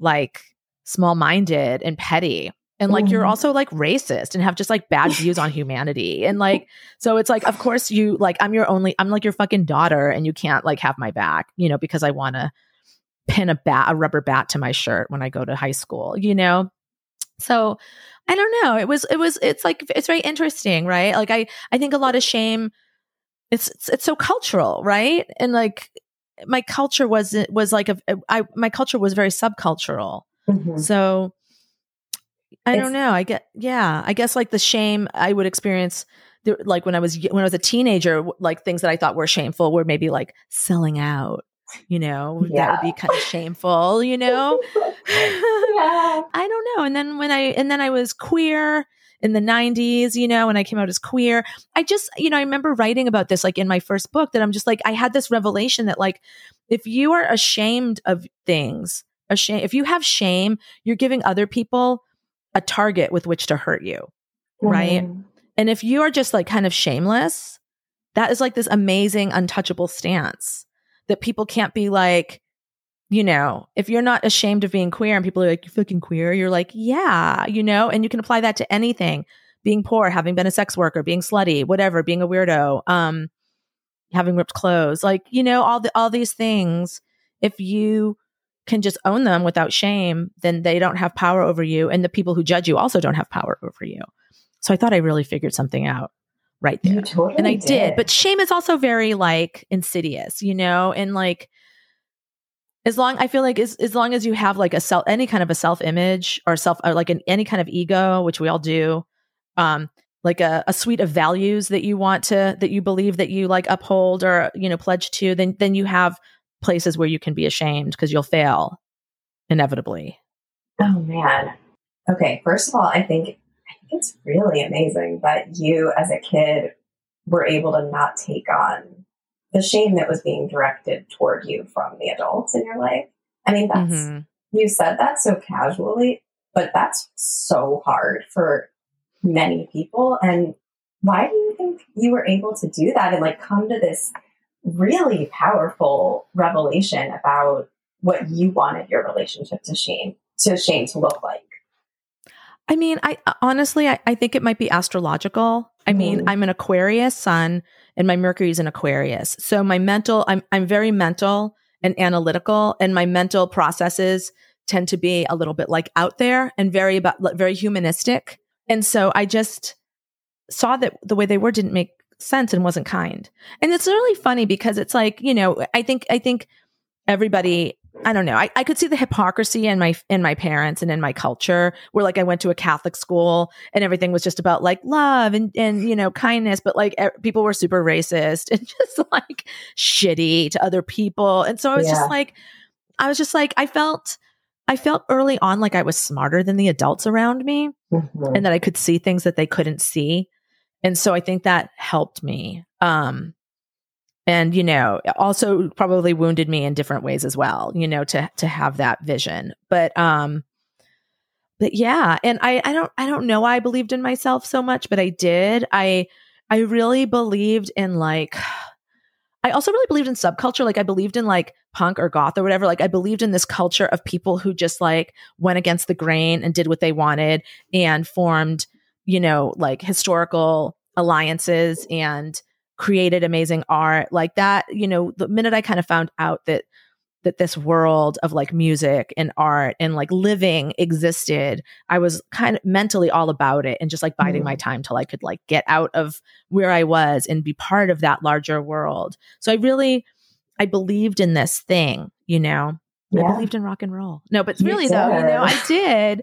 like small-minded and petty. And like, mm-hmm. you're also like racist and have just like bad views on humanity. And like, so it's like, of course you like, I'm your only, I'm like your fucking daughter and you can't like have my back, you know, because I want to pin a bat, a rubber bat to my shirt when I go to high school, you know? So I don't know. It was, it was, it's like, it's very interesting, right? Like I, I think a lot of shame, it's, it's, it's so cultural, right? And like my culture was, was like, a, I, my culture was very subcultural. Mm-hmm. So I it's, don't know. I get, yeah, I guess like the shame I would experience the, like when I was, when I was a teenager, like things that I thought were shameful were maybe like selling out. You know, yeah. That would be kind of shameful, you know, yeah. I don't know. And then when I, and then I was queer in the nineties, you know, when I came out as queer, I just, you know, I remember writing about this, like in my first book that I'm just like, I had this revelation that like, if you are ashamed of things, ashamed, if you have shame, you're giving other people a target with which to hurt you. Mm-hmm. Right. And if you are just like kind of shameless, that is like this amazing, untouchable stance. That people can't be like, you know, if you're not ashamed of being queer and people are like, you're fucking queer, you're like, yeah, you know, and you can apply that to anything, being poor, having been a sex worker, being slutty, whatever, being a weirdo, um, having ripped clothes, like, you know, all the, all these things, if you can just own them without shame, then they don't have power over you. And the people who judge you also don't have power over you. So I thought I really figured something out. Right there. You totally and I did. did. But shame is also very like insidious, you know, and like as long I feel like as, as long as you have like a self any kind of a self image or self or like an any kind of ego, which we all do, um, like a, a suite of values that you want to that you believe that you like uphold or, you know, pledge to, then then you have places where you can be ashamed because you'll fail inevitably. Oh man. Okay. First of all, I think it's really amazing that you as a kid were able to not take on the shame that was being directed toward you from the adults in your life. I mean, that's, mm-hmm. you said that so casually, but that's so hard for many people. And why do you think you were able to do that and like come to this really powerful revelation about what you wanted your relationship to shame, to shame to look like? I mean, I honestly, I, I think it might be astrological. I mean, mm. I'm an Aquarius sun and my Mercury is in Aquarius. So my mental, I'm I'm very mental and analytical and my mental processes tend to be a little bit like out there and very about, very humanistic. And so I just saw that the way they were didn't make sense and wasn't kind. And it's really funny because it's like, you know, I think, I think everybody, I don't know. I, I could see the hypocrisy in my in my parents and in my culture where like I went to a Catholic school and everything was just about like love and, and you know, kindness. But like e- people were super racist and just like shitty to other people. And so I was yeah. just like, I was just like, I felt, I felt early on like I was smarter than the adults around me mm-hmm. and that I could see things that they couldn't see. And so I think that helped me. Um And, you know, also probably wounded me in different ways as well, you know, to, to have that vision. But, um, but yeah. And I, I don't, I don't know why I believed in myself so much, but I did. I, I really believed in like, I also really believed in subculture. Like I believed in like punk or goth or whatever. Like I believed in this culture of people who just like went against the grain and did what they wanted and formed, you know, like historical alliances and created amazing art like that. You know, the minute I kind of found out that that this world of like music and art and like living existed, I was kind of mentally all about it and just like biding mm. my time till I could like get out of where I was and be part of that larger world. So I really, I believed in this thing, you know, yeah. I believed in rock and roll. No, but you really did. though, you know, I did.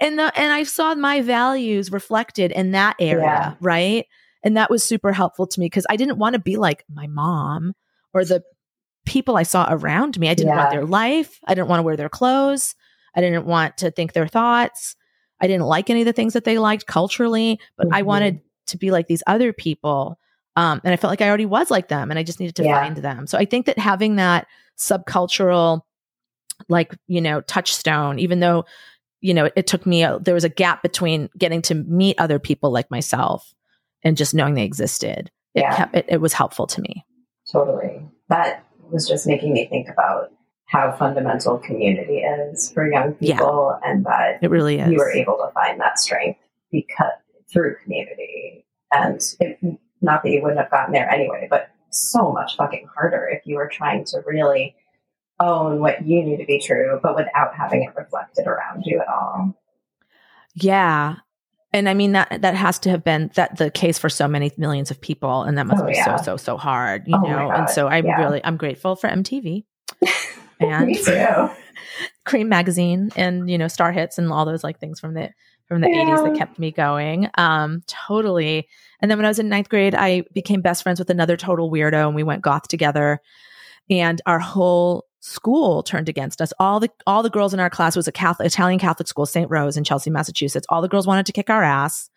And the, and I saw my values reflected in that era. Yeah. Right. And that was super helpful to me because I didn't want to be like my mom or the people I saw around me. I didn't yeah. want their life. I didn't want to wear their clothes. I didn't want to think their thoughts. I didn't like any of the things that they liked culturally, but mm-hmm. I wanted to be like these other people. Um, and I felt like I already was like them and I just needed to yeah. find them. So I think that having that subcultural, like, you know, touchstone, even though, you know, it, it took me, a, there was a gap between getting to meet other people like myself and just knowing they existed. It yeah. kept, it, it was helpful to me. Totally. That was just making me think about how fundamental community is for young people yeah. and that it really is. You were able to find that strength because through community. And it, not that you wouldn't have gotten there anyway, but so much fucking harder if you were trying to really own what you knew to be true, but without having it reflected around you at all. Yeah. And I mean, that, that has to have been that the case for so many millions of people. And that must oh, be yeah. so, so, so hard, you oh know? And so I'm yeah. really, I'm grateful for M T V and Me too. Cream magazine and, you know, Star Hits and all those like things from the, from the yeah. eighties that kept me going. Um, totally. And then when I was in ninth grade, I became best friends with another total weirdo and we went goth together and our whole school turned against us. All the all the girls in our class was a Catholic, Italian Catholic school, Saint Rose in Chelsea, Massachusetts. All the girls wanted to kick our ass.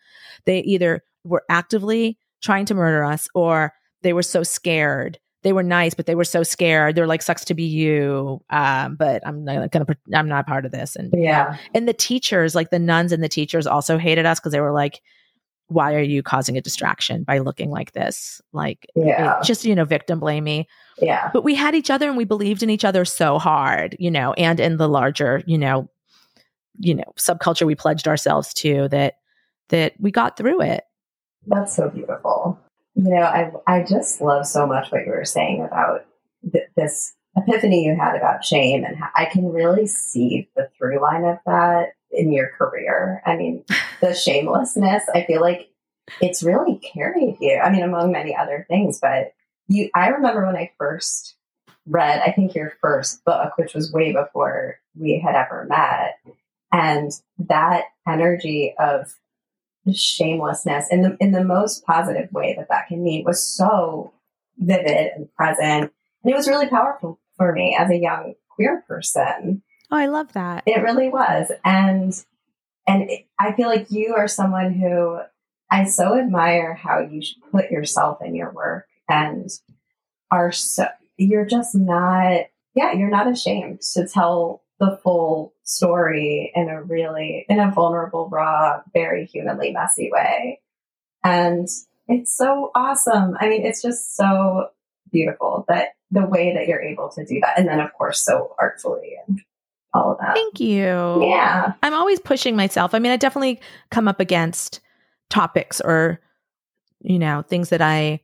They either were actively trying to murder us or they were so scared. They were nice, but they were so scared. They're like, sucks to be you. Um, but I'm not going to, I'm not part of this. And yeah. And the teachers, like the nuns and the teachers also hated us because they were like, why are you causing a distraction by looking like this? Like yeah. it, just, you know, victim blamey. Yeah. But we had each other and we believed in each other so hard, you know, and in the larger, you know, you know, subculture we pledged ourselves to that, that we got through it. That's so beautiful. You know, I, I just love so much what you were saying about th- this epiphany you had about shame, and how I can really see the through line of that in your career. I mean, the shamelessness, I feel like it's really carried you. I mean, among many other things, but you, I remember when I first read, I think your first book, which was way before we had ever met. And that energy of shamelessness in the, in the most positive way that that can mean was so vivid and present. And it was really powerful for me as a young queer person. Oh, I love that. It really was. And, and it, I feel like you are someone who I so admire how you put yourself in your work and are so, you're just not, yeah, you're not ashamed to tell the full story in a really, in a vulnerable, raw, very humanly messy way. And it's so awesome. I mean, it's just so beautiful that the way that you're able to do that. And then of course, so artfully and all of that. Thank you. Yeah. I'm always pushing myself. I mean, I definitely come up against topics or, you know, things that I,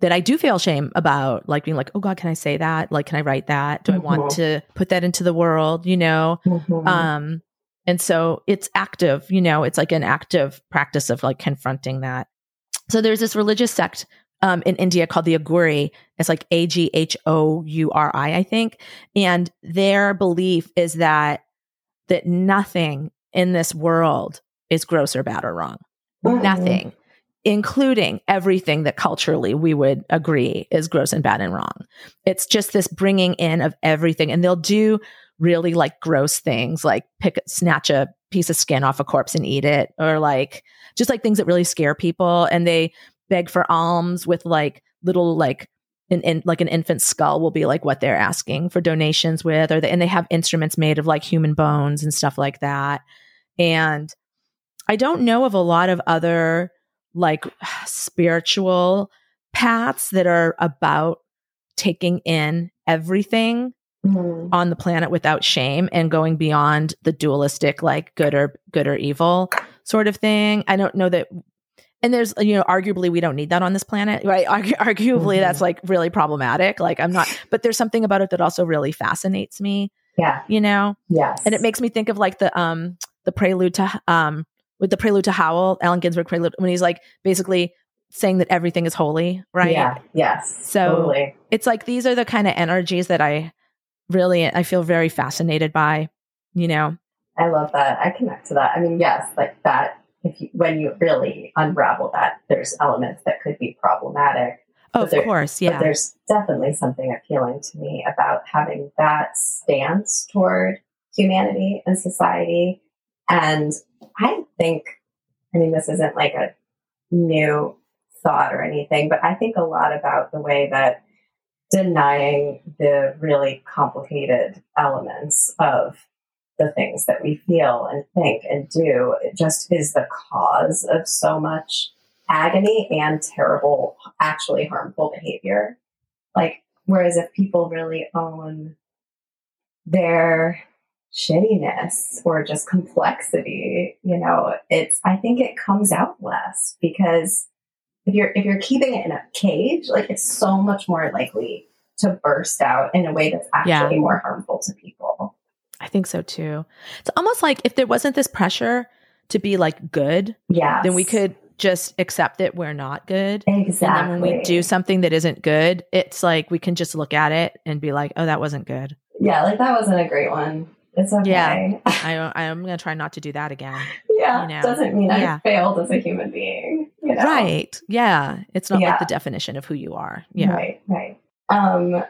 that I do feel shame about, like being like, oh God, can I say that? Like, can I write that? Do mm-hmm. I want to put that into the world? You know? Mm-hmm. Um, and so it's active, you know, it's like an active practice of like confronting that. So there's this religious sect Um, in India called the Aguri. It's like A G H O U R I, I think. And their belief is that that nothing in this world is gross or bad or wrong. Mm-hmm. Nothing, including everything that culturally we would agree is gross and bad and wrong. It's just this bringing in of everything. And they'll do really like gross things, like pick, snatch a piece of skin off a corpse and eat it, or like just like things that really scare people. And they beg for alms with like little like an in, like an infant skull will be like what they're asking for donations with, or the, and they have instruments made of like human bones and stuff like that. And I don't know of a lot of other like spiritual paths that are about taking in everything mm-hmm. on the planet without shame and going beyond the dualistic like good or good or evil sort of thing. I don't know that. And there's, you know, arguably we don't need that on this planet, right? Argu- arguably mm-hmm. that's like really problematic. Like I'm not, but there's something about it that also really fascinates me. Yeah. You know? Yes. And it makes me think of like the, um, the prelude to, um, with the prelude to Howl, Allen Ginsberg prelude, when he's like basically saying that everything is holy, right? Yeah. Yes. So totally. It's like, these are the kind of energies that I really, I feel very fascinated by, you know? I love that. I connect to that. I mean, yes, like that. If you, when you really unravel that, there's elements that could be problematic. Oh, of there, course, yeah. But there's definitely something appealing to me about having that stance toward humanity and society. And I think, I mean, this isn't like a new thought or anything, but I think a lot about the way that denying the really complicated elements of the things that we feel and think and do, it just is the cause of so much agony and terrible, actually harmful behavior. Like, whereas if people really own their shittiness or just complexity, you know, it's, I think it comes out less, because if you're, if you're keeping it in a cage, like it's so much more likely to burst out in a way that's actually yeah. more harmful to people. I think so too. It's almost like if there wasn't this pressure to be like good, yes. then we could just accept that we're not good. Exactly. And then when we do something that isn't good, it's like we can just look at it and be like, oh, that wasn't good. Yeah. Like that wasn't a great one. It's okay. Yeah, I, I'm going to try not to do that again. Yeah. You know? Doesn't mean yeah. I failed as a human being. You know? Right. Yeah. It's not yeah. like the definition of who you are. Yeah. Right. Right. Um,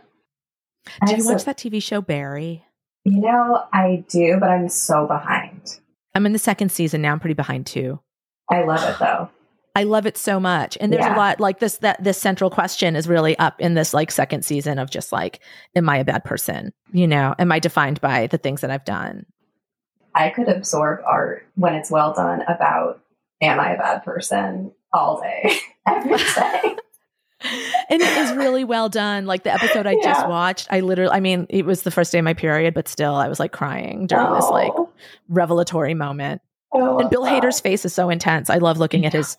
Did you so- watch that T V show, Barry? You know, I do, but I'm so behind. I'm in the second season now. I'm pretty behind too. I love it though. I love it so much. And there's yeah. a lot like this, that this central question is really up in this like second season of just like, am I a bad person? You know, am I defined by the things that I've done? I could absorb art when it's well done about, am I a bad person all day, every day. And it is really well done. Like the episode I yeah. just watched, I literally, I mean, it was the first day of my period, but still I was like crying during oh. this like revelatory moment. And Bill that. Hader's face is so intense. I love looking yeah. at his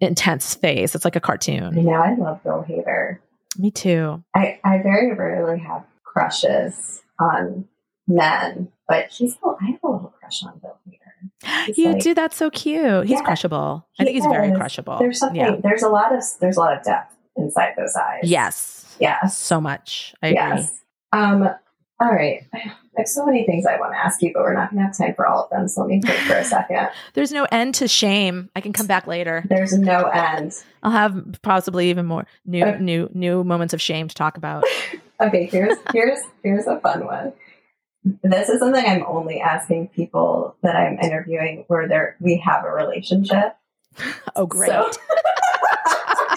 intense face. It's like a cartoon. Yeah, I love Bill Hader. Me too. I, I very rarely have crushes on men, but he's a, I have a little crush on Bill Hader. He's you like, do? That's so cute. He's yeah, crushable. I he think he's is. very crushable. There's something, yeah. there's a lot of, there's a lot of depth inside those eyes. Yes. Yeah. So much. I yes. agree. Um, all right. I have so many things I want to ask you, but we're not going to have time for all of them. So let me think for a second. There's no end to shame. I can come back later. There's no end. I'll have possibly even more new, okay. new, new moments of shame to talk about. Okay. Here's, here's, here's a fun one. This is something I'm only asking people that I'm interviewing where they're, we have a relationship. Oh, great. So-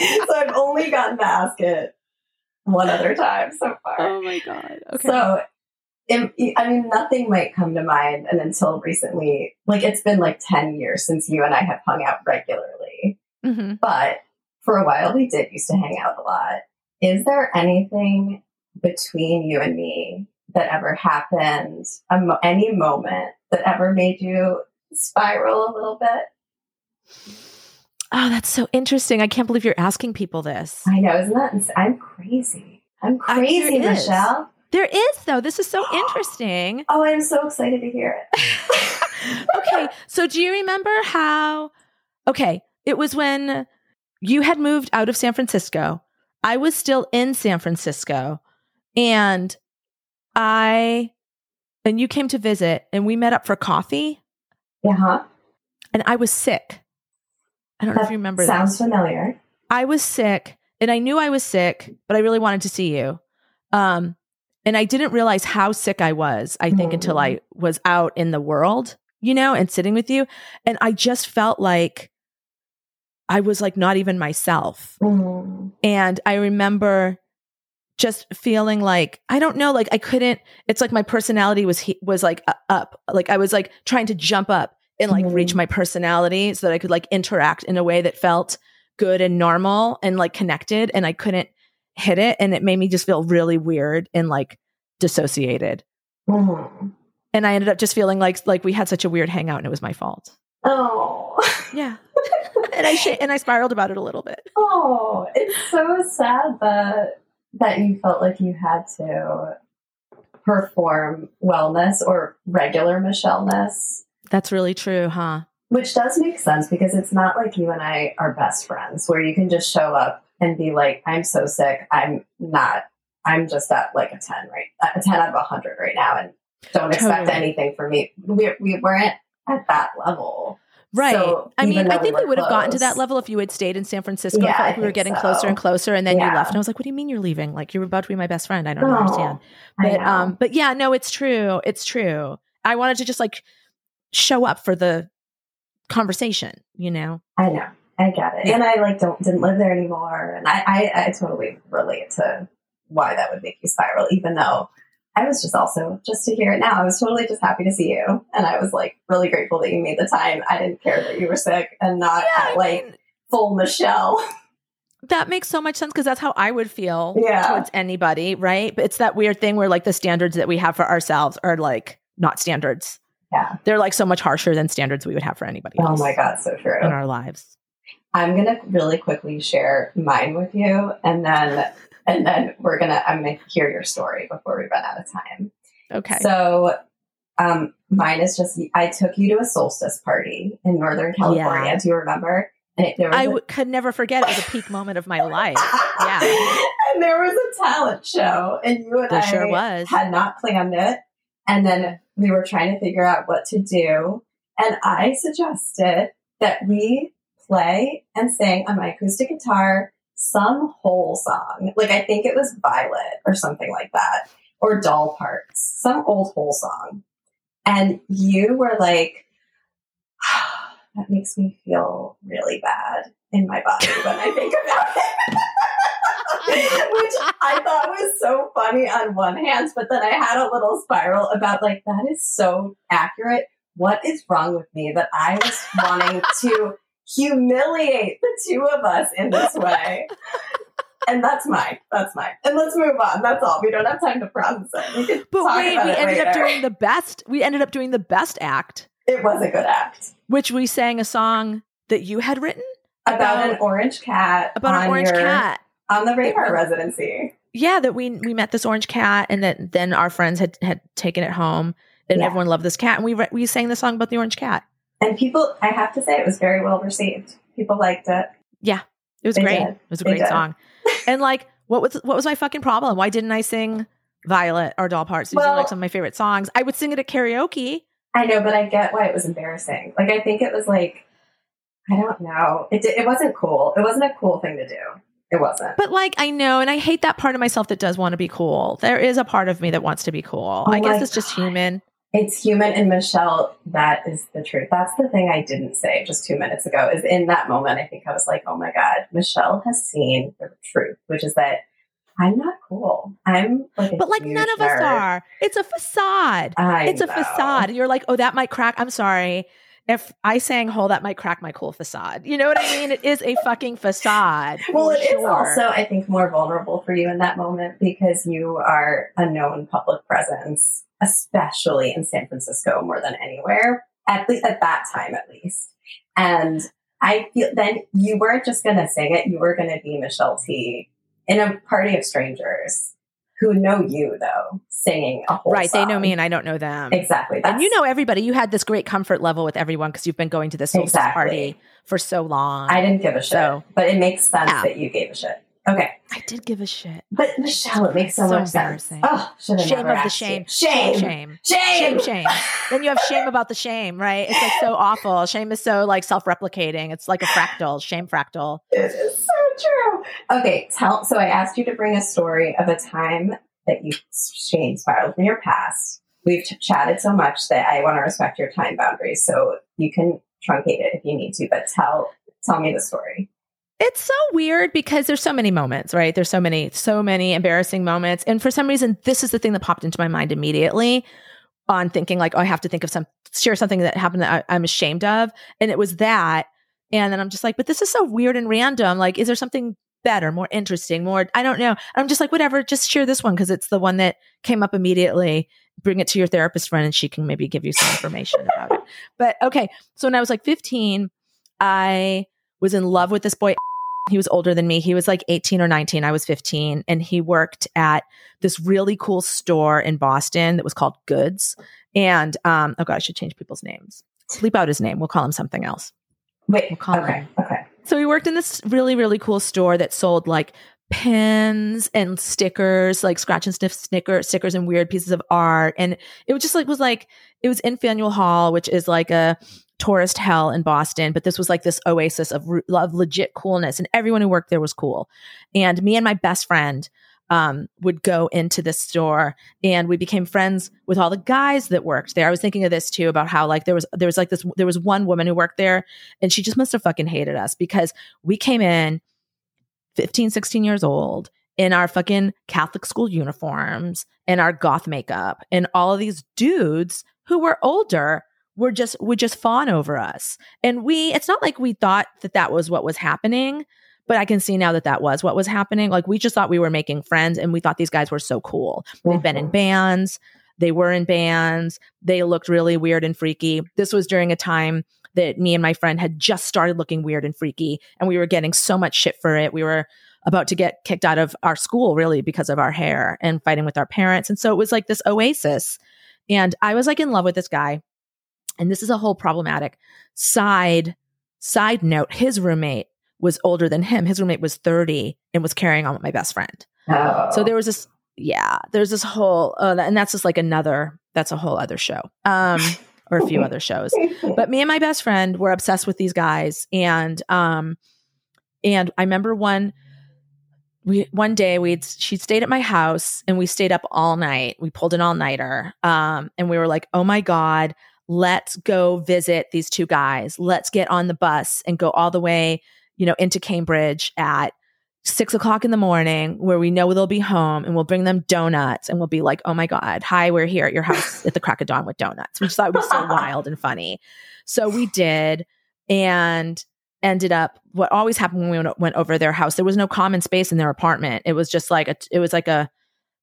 So I've only gotten to ask it one other time so far. Oh my God. Okay. So, if, I mean, nothing might come to mind. And until recently, like it's been like ten years since you and I have hung out regularly, mm-hmm. but for a while we did used to hang out a lot. Is there anything between you and me that ever happened, a mo- any moment that ever made you spiral a little bit? Oh, that's so interesting. I can't believe you're asking people this. I know. Isn't that? Ins- I'm crazy. I'm crazy, uh, there Michelle. Is. There is, though. This is so interesting. Oh, I'm so excited to hear it. Okay. So do you remember how, okay, it was when you had moved out of San Francisco. I was still in San Francisco and I, and you came to visit and we met up for coffee. Yeah. Uh-huh. And I was sick. I don't that know if you remember sounds that. Sounds familiar. I was sick and I knew I was sick, but I really wanted to see you. Um, and I didn't realize how sick I was, I think, mm. until I was out in the world, you know, and sitting with you. And I just felt like I was like not even myself. Mm. And I remember just feeling like, I don't know, like I couldn't, it's like my personality was, was like up. Like I was like trying to jump up and like mm-hmm. reach my personality so that I could like interact in a way that felt good and normal and like connected, and I couldn't hit it. And it made me just feel really weird and like dissociated. Mm-hmm. And I ended up just feeling like, like we had such a weird hangout and it was my fault. Oh, Yeah. and I sh- and I spiraled about it a little bit. Oh, it's so sad that that you felt like you had to perform wellness or regular Michelle-ness. That's really true, huh? Which does make sense because it's not like you and I are best friends where you can just show up and be like, I'm so sick. I'm not, I'm just at like a ten, right? A ten out of a hundred right now. And don't expect totally. anything from me. We we weren't at that level. Right. So I mean, I think we, we would close. have gotten to that level if you had stayed in San Francisco. Yeah, I felt like I we were getting so. closer and closer and then yeah. you left. And I was like, what do you mean you're leaving? Like you were about to be my best friend. I don't oh, understand. But, um, but yeah, no, it's true. It's true. I wanted to just like show up for the conversation, you know? I know. I get it. And I like don't didn't live there anymore. And I, I, I totally relate to why that would make you spiral, even though I was just also just to hear it now. I was totally just happy to see you. And I was like really grateful that you made the time. I didn't care that you were sick and not yeah, at like I mean, full Michelle. That makes so much sense because that's how I would feel yeah. towards anybody, right? But it's that weird thing where like the standards that we have for ourselves are like not standards. Yeah. They're like so much harsher than standards we would have for anybody else. Oh my God, so true. In our lives. I'm going to really quickly share mine with you and then and then we're going to I'm going to hear your story before we run out of time. Okay. So um, mine is just I took you to a solstice party in Northern California. Yeah. Do you remember? And it, there was I w- a- could never forget. It was a peak moment of my life. Yeah. And there was a talent show and you and there I sure was. had not planned it. And then we were trying to figure out what to do. And I suggested that we play and sing on my acoustic guitar some whole song. Like, I think it was Violet or something like that, or Doll Parts, some old whole song. And you were like, oh, that makes me feel really bad in my body when I think about it. Which I thought was so funny on one hand, but then I had a little spiral about like, that is so accurate. What is wrong with me that I was wanting to humiliate the two of us in this way? And that's mine. That's mine. And let's move on. That's all. We don't have time to process it. We can but talk wait, about we it ended later. up doing the best. We ended up doing the best act. It was a good act. Which we sang a song that you had written about, about an orange cat. About an orange your, cat on the Rainbow residency. Yeah, that we we met this orange cat, and that then our friends had had taken it home, and yeah. everyone loved this cat, and we re- we sang the song about the orange cat. And people, I have to say, it was very well received. People liked it. Yeah, it was they great. Did. It was a they great did. song. And like, what was what was my fucking problem? Why didn't I sing Violet or Doll Parts? These well, are like some of my favorite songs. I would sing it at karaoke. I know, but I get why it was embarrassing. Like, I think it was like, I don't know. It it wasn't cool. It wasn't a cool thing to do. It wasn't. But like, I know, and I hate that part of myself that does want to be cool. There is a part of me that wants to be cool. Oh I guess it's God. just human. It's human. And Michelle, that is the truth. That's the thing I didn't say just two minutes ago is in that moment, I think I was like, oh my God, Michelle has seen the truth, which is that I'm not cool. I'm like, a but like huge none of nerd. us are. It's a facade. I it's know. a facade. You're like, oh, that might crack. I'm sorry. If I sang whole, that might crack my cool facade. You know what I mean? It is a fucking facade. Well, it sure. is also, I think, more vulnerable for you in that moment because you are a known public presence, especially in San Francisco more than anywhere, at least at that time, at least. And I feel then you weren't just going to sing it. You were going to be Michelle Tea in a party of strangers who know you, though, singing a whole right, song. Right, they know me and I don't know them. Exactly. And you know everybody. You had this great comfort level with everyone because you've been going to this whole exactly. party for so long. I didn't give a shit, so, but it makes sense yeah. that you gave a shit. Okay. I did give a shit. But Michelle, it makes so, so much sense. Oh, shame of the shame. Shame. Shame. Shame. Shame. Shame. Then you have shame about the shame, right? It's like so awful. Shame is so like self-replicating. It's like a fractal. Shame fractal. It is so true. Okay. Tell. So I asked you to bring a story of a time that you shame spiraled in your past. We've ch- chatted so much that I want to respect your time boundaries. So you can truncate it if you need to, but tell tell me the story. It's so weird because there's so many moments, right? There's so many, so many embarrassing moments. And for some reason, this is the thing that popped into my mind immediately on thinking like, oh, I have to think of some, share something that happened that I, I'm ashamed of. And it was that. And then I'm just like, but this is so weird and random. Like, is there something better, more interesting, more, I don't know. And I'm just like, whatever, just share this one because it's the one that came up immediately. Bring it to your therapist friend and she can maybe give you some information about it. But okay. So when I was like fifteen, I was in love with this boy. He was older than me. He was like eighteen or nineteen. I was fifteen. And he worked at this really cool store in Boston that was called Goods. And, um, oh God, I should change people's names. Bleep out his name. We'll call him something else. Wait, we'll call okay, him. okay. So he worked in this really, really cool store that sold like pens and stickers, like scratch and sniff snicker stickers and weird pieces of art. And it was just like, was like, it was in Faneuil Hall, which is like a tourist hell in Boston, but this was like this oasis of, re- of legit coolness, and everyone who worked there was cool. And me and my best friend um, would go into this store, and we became friends with all the guys that worked there. I was thinking of this too, about how like there was there was like this there was one woman who worked there, and she just must have fucking hated us, because we came in fifteen, sixteen years old in our fucking Catholic school uniforms and our goth makeup, and all of these dudes who were older We're just would just fawn over us. And we, it's not like we thought that that was what was happening, but I can see now that that was what was happening. Like, we just thought we were making friends, and we thought these guys were so cool. Mm-hmm. They've been in bands. They were in bands. They looked really weird and freaky. This was during a time that me and my friend had just started looking weird and freaky, and we were getting so much shit for it. We were about to get kicked out of our school, really, because of our hair, and fighting with our parents. And so it was like this oasis. And I was like in love with this guy. And this is a whole problematic side side note. His roommate was older than him. His roommate was thirty and was carrying on with my best friend. Oh. So there was this, yeah, there's this whole, uh, and that's just like another, that's a whole other show um, or a few other shows. But me and my best friend were obsessed with these guys. And um, and I remember one, we one day we'd she stayed at my house, and we stayed up all night. We pulled an all nighter, um, and we were like, oh my God, let's go visit these two guys. Let's get on the bus and go all the way, you know, into Cambridge at six o'clock in the morning, where we know they'll be home, and we'll bring them donuts, and we'll be like, oh my God, hi, we're here at your house at the crack of dawn with donuts. We just thought it was so wild and funny. So we did, and ended up, what always happened when we went over their house, there was no common space in their apartment. It was just like, a, it was like a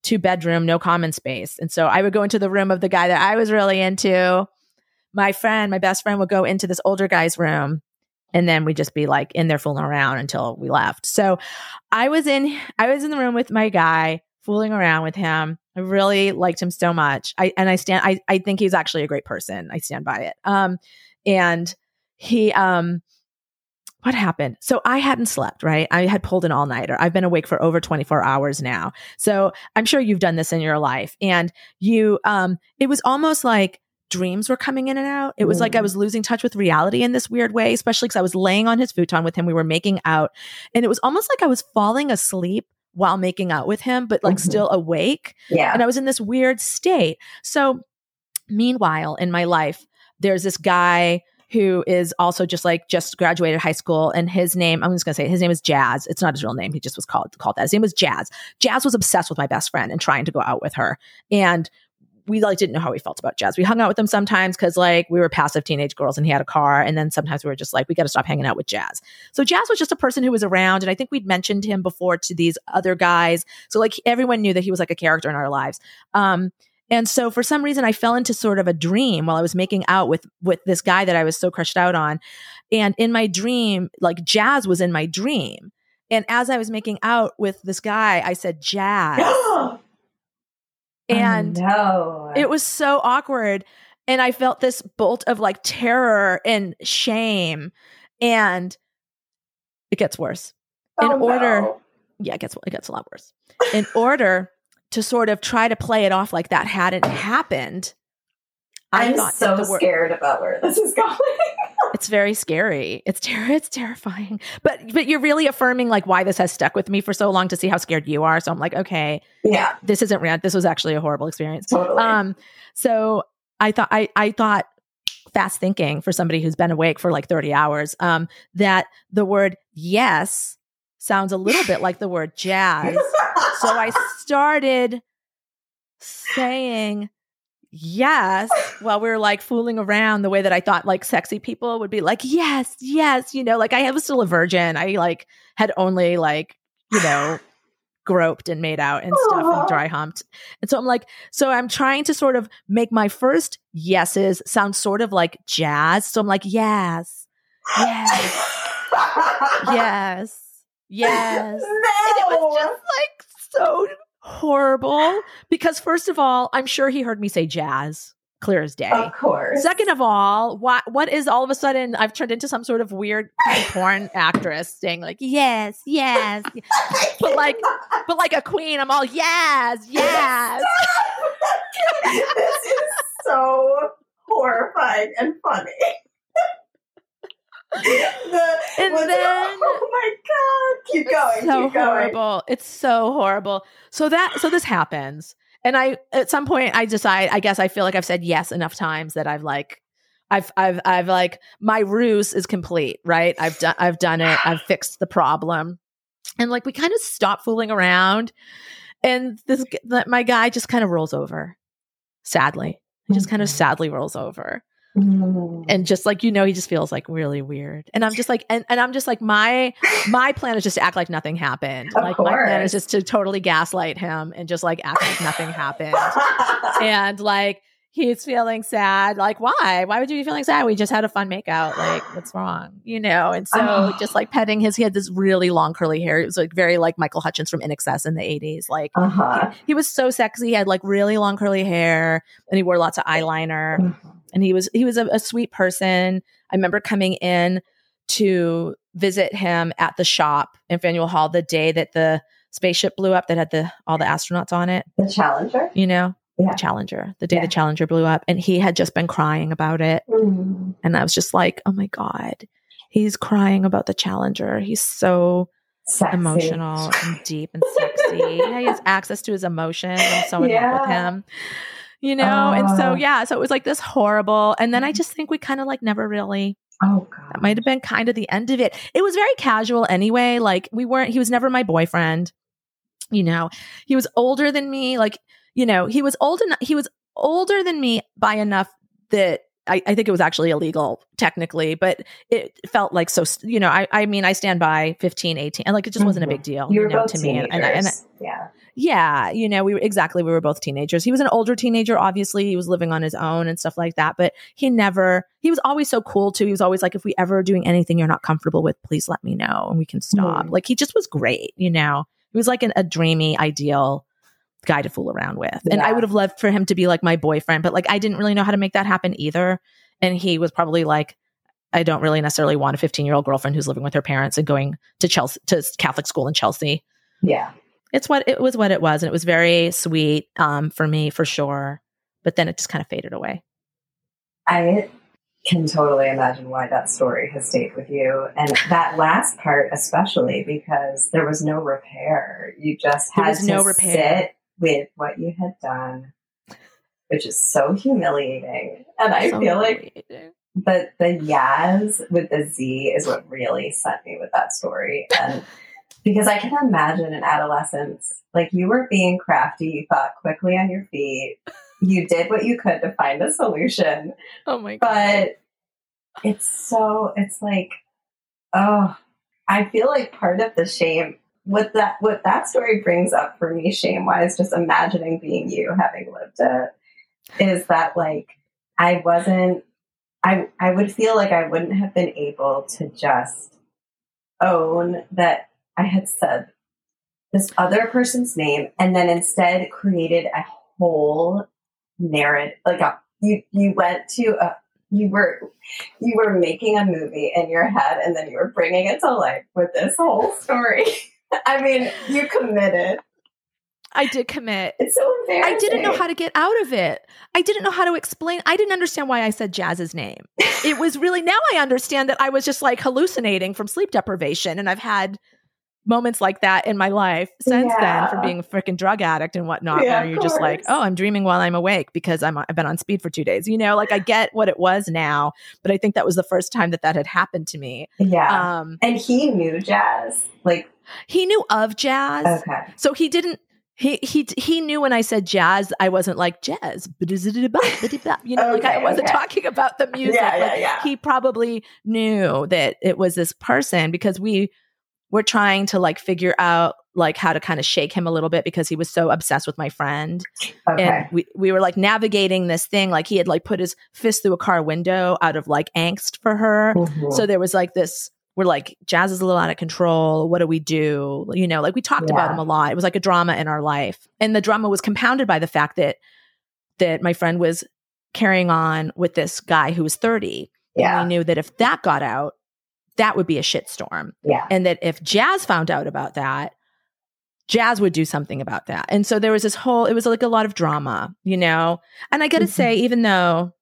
two bedroom, no common space. And so I would go into the room of the guy that I was really into. My friend, my best friend, would go into this older guy's room, and then we'd just be like in there fooling around until we left. So I was in, I was in the room with my guy, fooling around with him. I really liked him so much. I, and I stand, I, I think he's actually a great person. I stand by it. Um, and he, um, what happened? So I hadn't slept, right? I had pulled an all-nighter. I've been awake for over twenty-four hours now. So I'm sure you've done this in your life, and you, um, it was almost like dreams were coming in and out. It was like I was losing touch with reality in this weird way, especially because I was laying on his futon with him. We were making out, and it was almost like I was falling asleep while making out with him, but like mm-hmm. still awake. Yeah. And I was in this weird state. So meanwhile, in my life, there's this guy who is also just like just graduated high school, and his name, I'm just going to say his name is Jazz. It's not his real name. He just was called, called that. His name was Jazz. Jazz was obsessed with my best friend and trying to go out with her. And we like didn't know how we felt about Jazz. We hung out with him sometimes because like we were passive teenage girls and he had a car. And then sometimes we were just like, we got to stop hanging out with Jazz. So Jazz was just a person who was around. And I think we'd mentioned him before to these other guys. So like everyone knew that he was like a character in our lives. Um, and so for some reason I fell into sort of a dream while I was making out with, with this guy that I was so crushed out on. And in my dream, like Jazz was in my dream. And as I was making out with this guy, I said, Jazz. And oh, no. It was so awkward. And I felt this bolt of like terror and shame. And it gets worse. Oh, in order, no. yeah, it gets it gets a lot worse. In order to sort of try to play it off like that hadn't happened, I I'm thought so that the wor- scared about where this is going. It's very scary. It's ter- it's terrifying. But but you're really affirming like why this has stuck with me for so long, to see how scared you are. So I'm like, okay, yeah, this isn't real. This was actually a horrible experience. Totally. Um, so I thought I I thought fast thinking for somebody who's been awake for like thirty hours. Um, that the word yes sounds a little bit like the word jazz. So I started saying yes while we were like fooling around the way that I thought like sexy people would be like, yes, yes. You know, like I was still a virgin. I like had only like, you know, groped and made out and stuff Aww. And dry humped. And so I'm like, so I'm trying to sort of make my first yeses sound sort of like jazz. So I'm like, yes, Yes. Yes. Yes. No. And it was just like so horrible because first of all, I'm sure he heard me say jazz. Clear as day. Of course. Second of all, what what is all of a sudden I've turned into some sort of weird porn actress saying like, yes, yes. But like but like a queen, I'm all yes, yes. This is so horrifying and funny. the, and then, the, oh my God. Keep going. So keep going. Horrible. It's so horrible. So that so this happens. And I, at some point I decide, I guess I feel like I've said yes enough times that I've like, I've, I've, I've like, my ruse is complete, right? I've done, I've done it. I've fixed the problem. And like, we kind of stop fooling around and this, my guy just kind of rolls over. Sadly, he just kind of sadly rolls over. And just like, you know, he just feels like really weird. And I'm just like, and, and I'm just like, my, my plan is just to act like nothing happened. Of like course. My plan is just to totally gaslight him and just like act like nothing happened. And like, he's feeling sad. Like, why? Why would you be feeling sad? We just had a fun make out. Like, what's wrong? You know? And so oh. just like petting his, he had this really long curly hair. It was like very like Michael Hutchins from I N X S in the eighties. Like uh-huh. he, he was so sexy. He had like really long curly hair and he wore lots of eyeliner. Mm-hmm. And he was, he was a, a sweet person. I remember coming in to visit him at the shop in Faneuil Hall the day that the spaceship blew up that had the, all the astronauts on it. The Challenger, you know, yeah. the Challenger, the day yeah. the Challenger blew up. And he had just been crying about it. Mm-hmm. And I was just like, oh my God, he's crying about the Challenger. He's so sexy. Emotional and deep and sexy. Yeah, he has access to his emotions. I'm so in yeah. love with him. You know, uh, and so, yeah, so it was like this horrible. And then I just think we kind of like never really, oh God. That might have been kind of the end of it. It was very casual anyway. Like we weren't, he was never my boyfriend, you know, he was older than me. Like, you know, he was old enough, he was older than me by enough that I, I think it was actually illegal technically, but it felt like, so, you know, I, I mean, I stand by fifteen, eighteen and like, it just wasn't mm-hmm. a big deal, you, you know, to me. And, and, I, and I, yeah. Yeah, you know, we were exactly, we were both teenagers. He was an older teenager, obviously. He was living on his own and stuff like that, but he never, he was always so cool too. He was always like, if we ever are doing anything you're not comfortable with, please let me know and we can stop. Mm. Like he just was great, you know. He was like an, a dreamy, ideal guy to fool around with. And yeah. I would have loved for him to be like my boyfriend, but like I didn't really know how to make that happen either. And he was probably like, I don't really necessarily want a fifteen-year-old girlfriend who's living with her parents and going to Chelsea, to Catholic school in Chelsea. Yeah. It's what it was, what it was. And it was very sweet um, for me, for sure. But then it just kind of faded away. I can totally imagine why that story has stayed with you. And that last part, especially because there was no repair. You just had to no sit with what you had done, which is so humiliating. And I so feel like the, the yas with the Z is what really sent me with that story. And because I can imagine in adolescence, like you were being crafty, you thought quickly on your feet, you did what you could to find a solution. Oh my God. But it's so, it's like, oh, I feel like part of the shame, what that, what that story brings up for me, shame-wise, just imagining being you, having lived it, is that like, I wasn't, I, I would feel like I wouldn't have been able to just own that I had said this other person's name and then instead created a whole narrative. Like a, you, you went to a, you were, you were making a movie in your head and then you were bringing it to life with this whole story. I mean, you committed. I did commit. It's so embarrassing. I didn't know how to get out of it. I didn't know how to explain. I didn't understand why I said Jazz's name. It was really, now I understand that I was just like hallucinating from sleep deprivation and I've had moments like that in my life since yeah. then from being a freaking drug addict and whatnot yeah, where you're just like, oh, I'm dreaming while I'm awake because I'm, I've been on speed for two days. You know, like I get what it was now, but I think that was the first time that that had happened to me. Yeah. Um, and he knew Jazz. Like he knew of Jazz. Okay. So he didn't, he, he, he knew when I said Jazz, I wasn't like jazz, you know, like I wasn't talking about the music. He probably knew that it was this person because we, we're trying to like figure out like how to kind of shake him a little bit because he was so obsessed with my friend. Okay. And we, we were like navigating this thing. Like he had like put his fist through a car window out of like angst for her. Mm-hmm. So there was like this, we're like, Jazz is a little out of control. What do we do? You know, like we talked yeah. about him a lot. It was like a drama in our life. And the drama was compounded by the fact that, that my friend was carrying on with this guy who was thirty. Yeah. And we knew that if that got out, that would be a shitstorm. Yeah. And that if Jazz found out about that, Jazz would do something about that. And so there was this whole, it was like a lot of drama, you know? And I got to mm-hmm. say, even though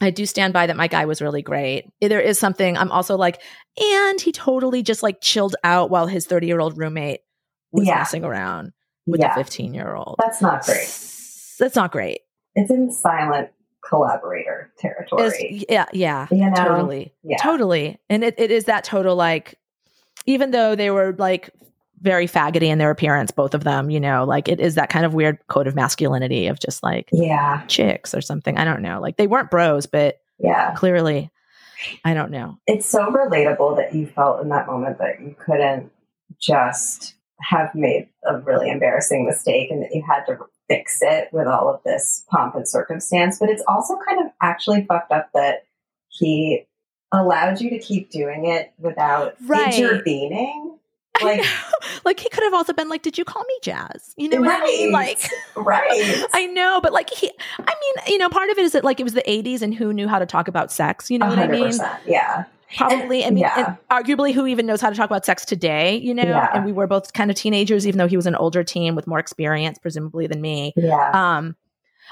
I do stand by that my guy was really great, there is something, I'm also like, and he totally just like chilled out while his thirty-year-old roommate was yeah. messing around with yeah. the fifteen-year-old. That's not great. That's not great. It's in silent collaborator territory. It's, yeah. Yeah. You know? Totally. Yeah. Totally. And it, it is that total, like, even though they were like very faggoty in their appearance, both of them, you know, like it is that kind of weird code of masculinity of just like yeah, chicks or something. I don't know. Like they weren't bros, but yeah, clearly, I don't know. It's so relatable that you felt in that moment that you couldn't just have made a really embarrassing mistake and that you had to fix it with all of this pomp and circumstance. But it's also kind of actually fucked up that he allowed you to keep doing it without right. intervening. Like, like he could have also been like, did you call me Jazz? You know right, what I mean? Like, right. I know, but like he, I mean, you know, part of it is that like, it was the eighties and who knew how to talk about sex? You know what I mean? Yeah. Probably. And, I mean, yeah. and arguably who even knows how to talk about sex today, you know? Yeah. And we were both kind of teenagers, even though he was an older teen with more experience, presumably than me. Yeah. Um,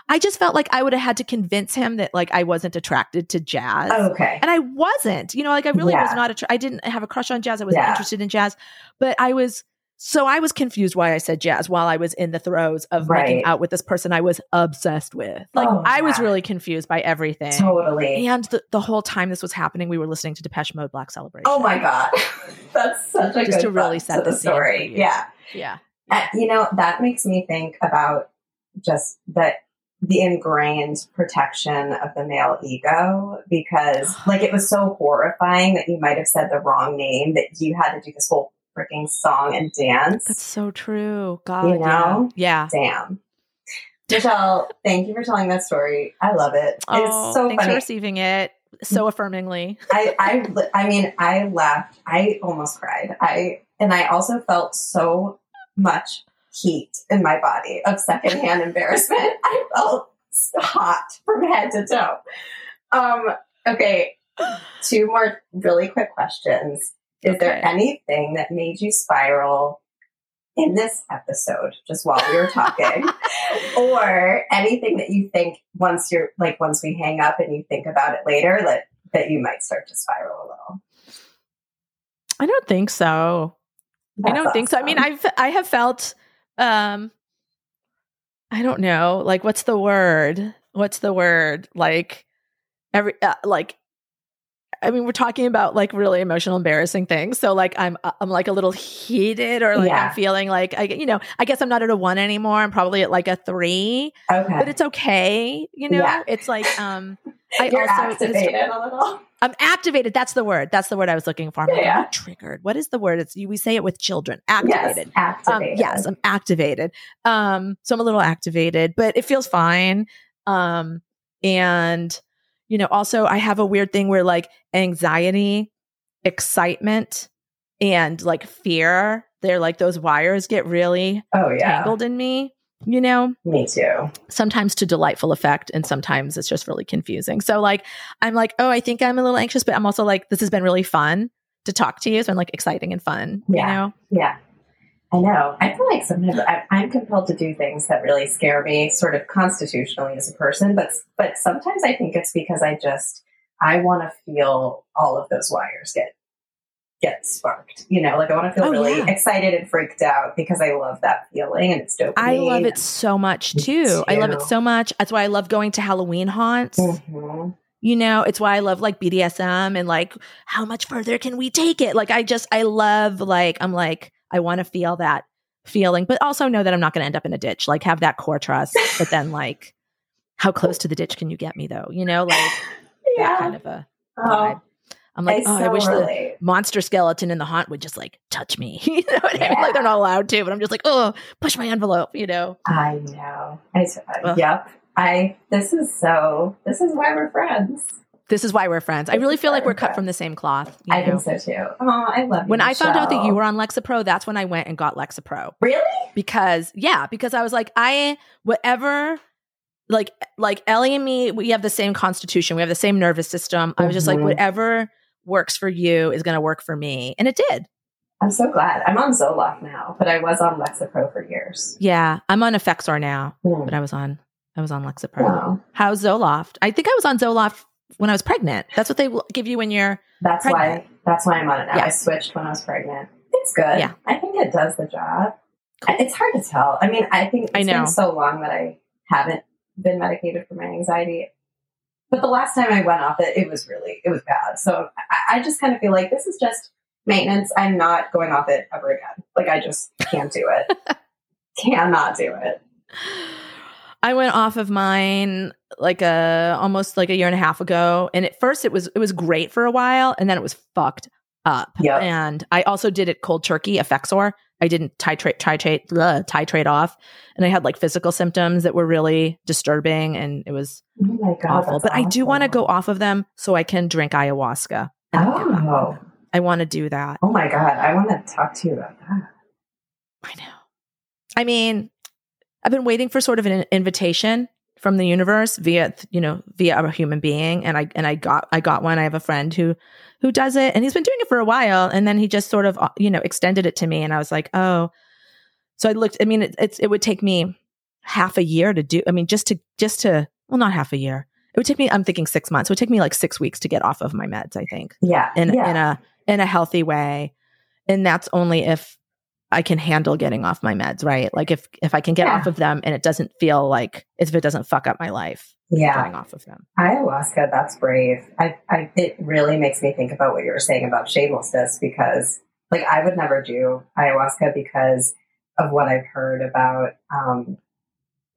I just felt like I would have had to convince him that like I wasn't attracted to Jazz. Oh, okay. And I wasn't, you know, like I really yeah. was not, attra- I didn't have a crush on Jazz. I wasn't yeah. interested in Jazz, but I was, so I was confused why I said Jazz while I was in the throes of right. making out with this person I was obsessed with. Like oh, I God. was really confused by everything. Totally. And the, the whole time this was happening, we were listening to Depeche Mode, Black Celebration. Oh my God. That's such a just good to really set the story. Scene yeah. Yeah. Uh, you know, that makes me think about just that, the ingrained protection of the male ego, because like it was so horrifying that you might have said the wrong name that you had to do this whole freaking song and dance. That's so true. God, you know? Yeah. Damn. Michelle, thank you for telling that story. I love it. It's oh, so thanks funny. for receiving it so affirmingly. I, I, I mean, I laughed. I almost cried. I and I also felt so much heat in my body of secondhand embarrassment. I felt hot from head to toe. Um, okay. Two more really quick questions. Is okay. there anything that made you spiral in this episode, just while we were talking, or anything that you think once you're like, once we hang up and you think about it later, that, that you might start to spiral a little? I don't think so. That's I don't awesome. think so. I mean, I've, I have felt, Um, I don't know. Like, what's the word? What's the word? Like every, uh, like, I mean, we're talking about like really emotional, embarrassing things. So like, I'm, I'm like a little heated or like, yeah. I'm feeling like I, you know, I guess I'm not at a one anymore. I'm probably at like a three, okay. but it's okay. You know, yeah. it's like, um, I You're also activated a little. I'm activated. That's the word. That's the word I was looking for. I'm yeah, like, yeah. triggered. What is the word? It's we say it with children. Activated. Yes, activated. Um, yes, I'm activated. Um, so I'm a little activated, but it feels fine. Um, and you know, also I have a weird thing where like anxiety, excitement, and like fear, they're like those wires get really oh, yeah. tangled in me. You know, me too. Sometimes to delightful effect, and sometimes it's just really confusing. So, like, I'm like, oh, I think I'm a little anxious, but I'm also like, this has been really fun to talk to you. So, I'm like exciting and fun. Yeah, you know? yeah. I know. I feel like sometimes I, I'm compelled to do things that really scare me, sort of constitutionally as a person. But but sometimes I think it's because I just I want to feel all of those wires get get sparked, you know, like I want to feel oh, really yeah. excited and freaked out because I love that feeling and it's dopamine. I love it so much too. too. I love it so much. That's why I love going to Halloween haunts. Mm-hmm. You know, it's why I love like B D S M and like how much further can we take it? Like I just, I love like, I'm like, I want to feel that feeling, but also know that I'm not going to end up in a ditch, like have that core trust, but then like how close to the ditch can you get me though? You know, like yeah. that kind of a vibe. I'm like, I oh, so I wish relate. The monster skeleton in the haunt would just like touch me. You know what yeah. I mean? Like they're not allowed to, but I'm just like, oh, push my envelope, you know? I know. I, well, yep. I, this is so, this is why we're friends. This is why we're friends. This I really feel like we're cut friends. From the same cloth. You I know? Think so too. Oh, I love you. When Michelle. I found out that you were on Lexapro, that's when I went and got Lexapro. Really? Because, yeah, because I was like, I, whatever. Like, like Ellie and me, we have the same constitution. We have the same nervous system. I was just mm-hmm. like, whatever works for you is going to work for me. And it did. I'm so glad. I'm on Zoloft now, but I was on Lexapro for years. Yeah. I'm on Effexor now, mm. but I was on, I was on Lexapro. Wow. How's Zoloft? I think I was on Zoloft when I was pregnant. That's what they will give you when you're That's pregnant. Why, that's why I'm on it now. Yeah. I switched when I was pregnant. It's good. Yeah. I think it does the job. Cool. It's hard to tell. I mean, I think it's I know. been so long that I haven't been medicated for my anxiety, but the last time I went off it, it was really, it was bad. So I, I just kind of feel like this is just maintenance. I'm not going off it ever again. Like I just can't do it. Cannot do it. I went off of mine like a, almost like a year and a half ago. And at first it was, it was great for a while. And then it was fucked up. Yep. And I also did it cold turkey, Effexor. I didn't titrate, titrate, bleh, titrate off. And I had like physical symptoms that were really disturbing and it was oh my God, awful. But awful. I do want to go off of them so I can drink ayahuasca. Oh. I want to do that. Oh my God. I want to talk to you about that. I know. I mean, I've been waiting for sort of an invitation from the universe via, you know, via a human being. And I, and I got, I got one. I have a friend who, who does it and he's been doing it for a while. And then he just sort of, you know, extended it to me. And I was like, oh, so I looked, I mean, it, it's, it would take me half a year to do, I mean, just to, just to, well, not half a year. It would take me, I'm thinking six months. It would take me like six weeks to get off of my meds, I think. Yeah. In, yeah. in a, in a healthy way. And that's only if I can handle getting off my meds, right? Like if, if I can get yeah. off of them and it doesn't feel like, if it doesn't fuck up my life, yeah. getting off of them. Ayahuasca, that's brave. I, I, it really makes me think about what you were saying about shamelessness because like I would never do ayahuasca because of what I've heard about. Um,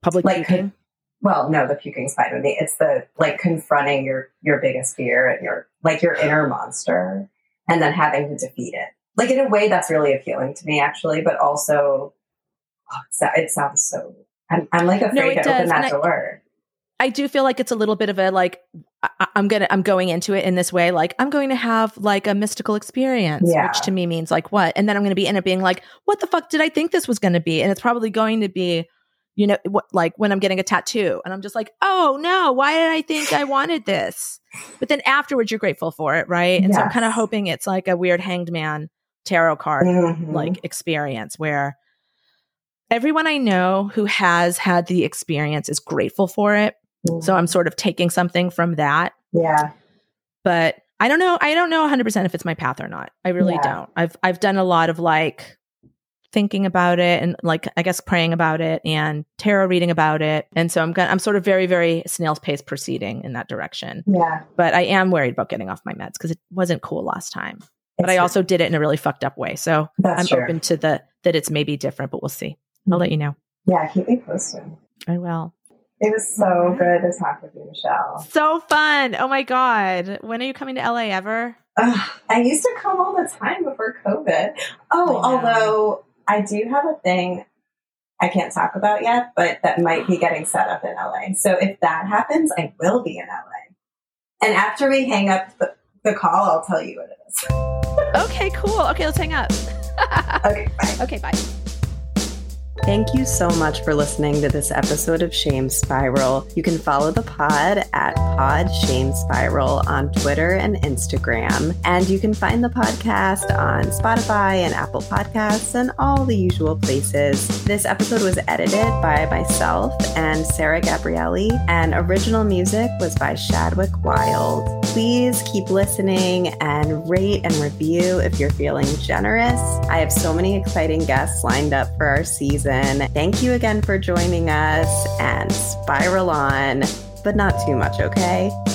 Public like, puking? Well, no, the puking's fine with me. It's the like confronting your, your biggest fear and your, like your inner monster and then having to defeat it. Like in a way that's really appealing to me actually, but also oh, so, it sounds so, I'm, I'm like afraid no, it to does. Open that I, door. I do feel like it's a little bit of a, like, I, I'm going to, I'm going into it in this way. Like I'm going to have like a mystical experience, yeah. which to me means like what? And then I'm going to be end up being like, what the fuck did I think this was going to be? And it's probably going to be, you know, what, like when I'm getting a tattoo and I'm just like, oh no, why did I think I wanted this? But then afterwards you're grateful for it. Right. And yes. so I'm kind of hoping it's like a weird hanged man tarot card mm-hmm. like experience where everyone I know who has had the experience is grateful for it. Mm-hmm. So I'm sort of taking something from that. Yeah. But I don't know. I don't know one hundred percent if it's my path or not. I really yeah. don't. I've I've done a lot of like thinking about it and like I guess praying about it and tarot reading about it. And so I'm gonna, I'm sort of very very snail's pace proceeding in that direction. Yeah. But I am worried about getting off my meds because it wasn't cool last time. But it's I also true. Did it in a really fucked up way. So That's I'm true. Open to the, that it's maybe different, but we'll see. I'll mm-hmm. let you know. Yeah, keep me posted. I will. It was so good to talk with you, Michelle. So fun. Oh my God. When are you coming to L A ever? Ugh, I used to come all the time before COVID. Oh, I although I do have a thing I can't talk about yet, but that might be getting set up in L A. So if that happens, I will be in L A. And after we hang up the, the call, I'll tell you what it is. Okay, cool. Okay, let's hang up. Okay, bye. Okay, bye. Thank you so much for listening to this episode of Shame Spiral. You can follow the pod at Pod Shame Spiral on Twitter and Instagram. And you can find the podcast on Spotify and Apple Podcasts and all the usual places. This episode was edited by myself and Sarah Gabrielli, and original music was by Shadwick Wild. Please keep listening and rate and review if you're feeling generous. I have so many exciting guests lined up for our season. Thank you again for joining us and spiral on, but not too much, okay?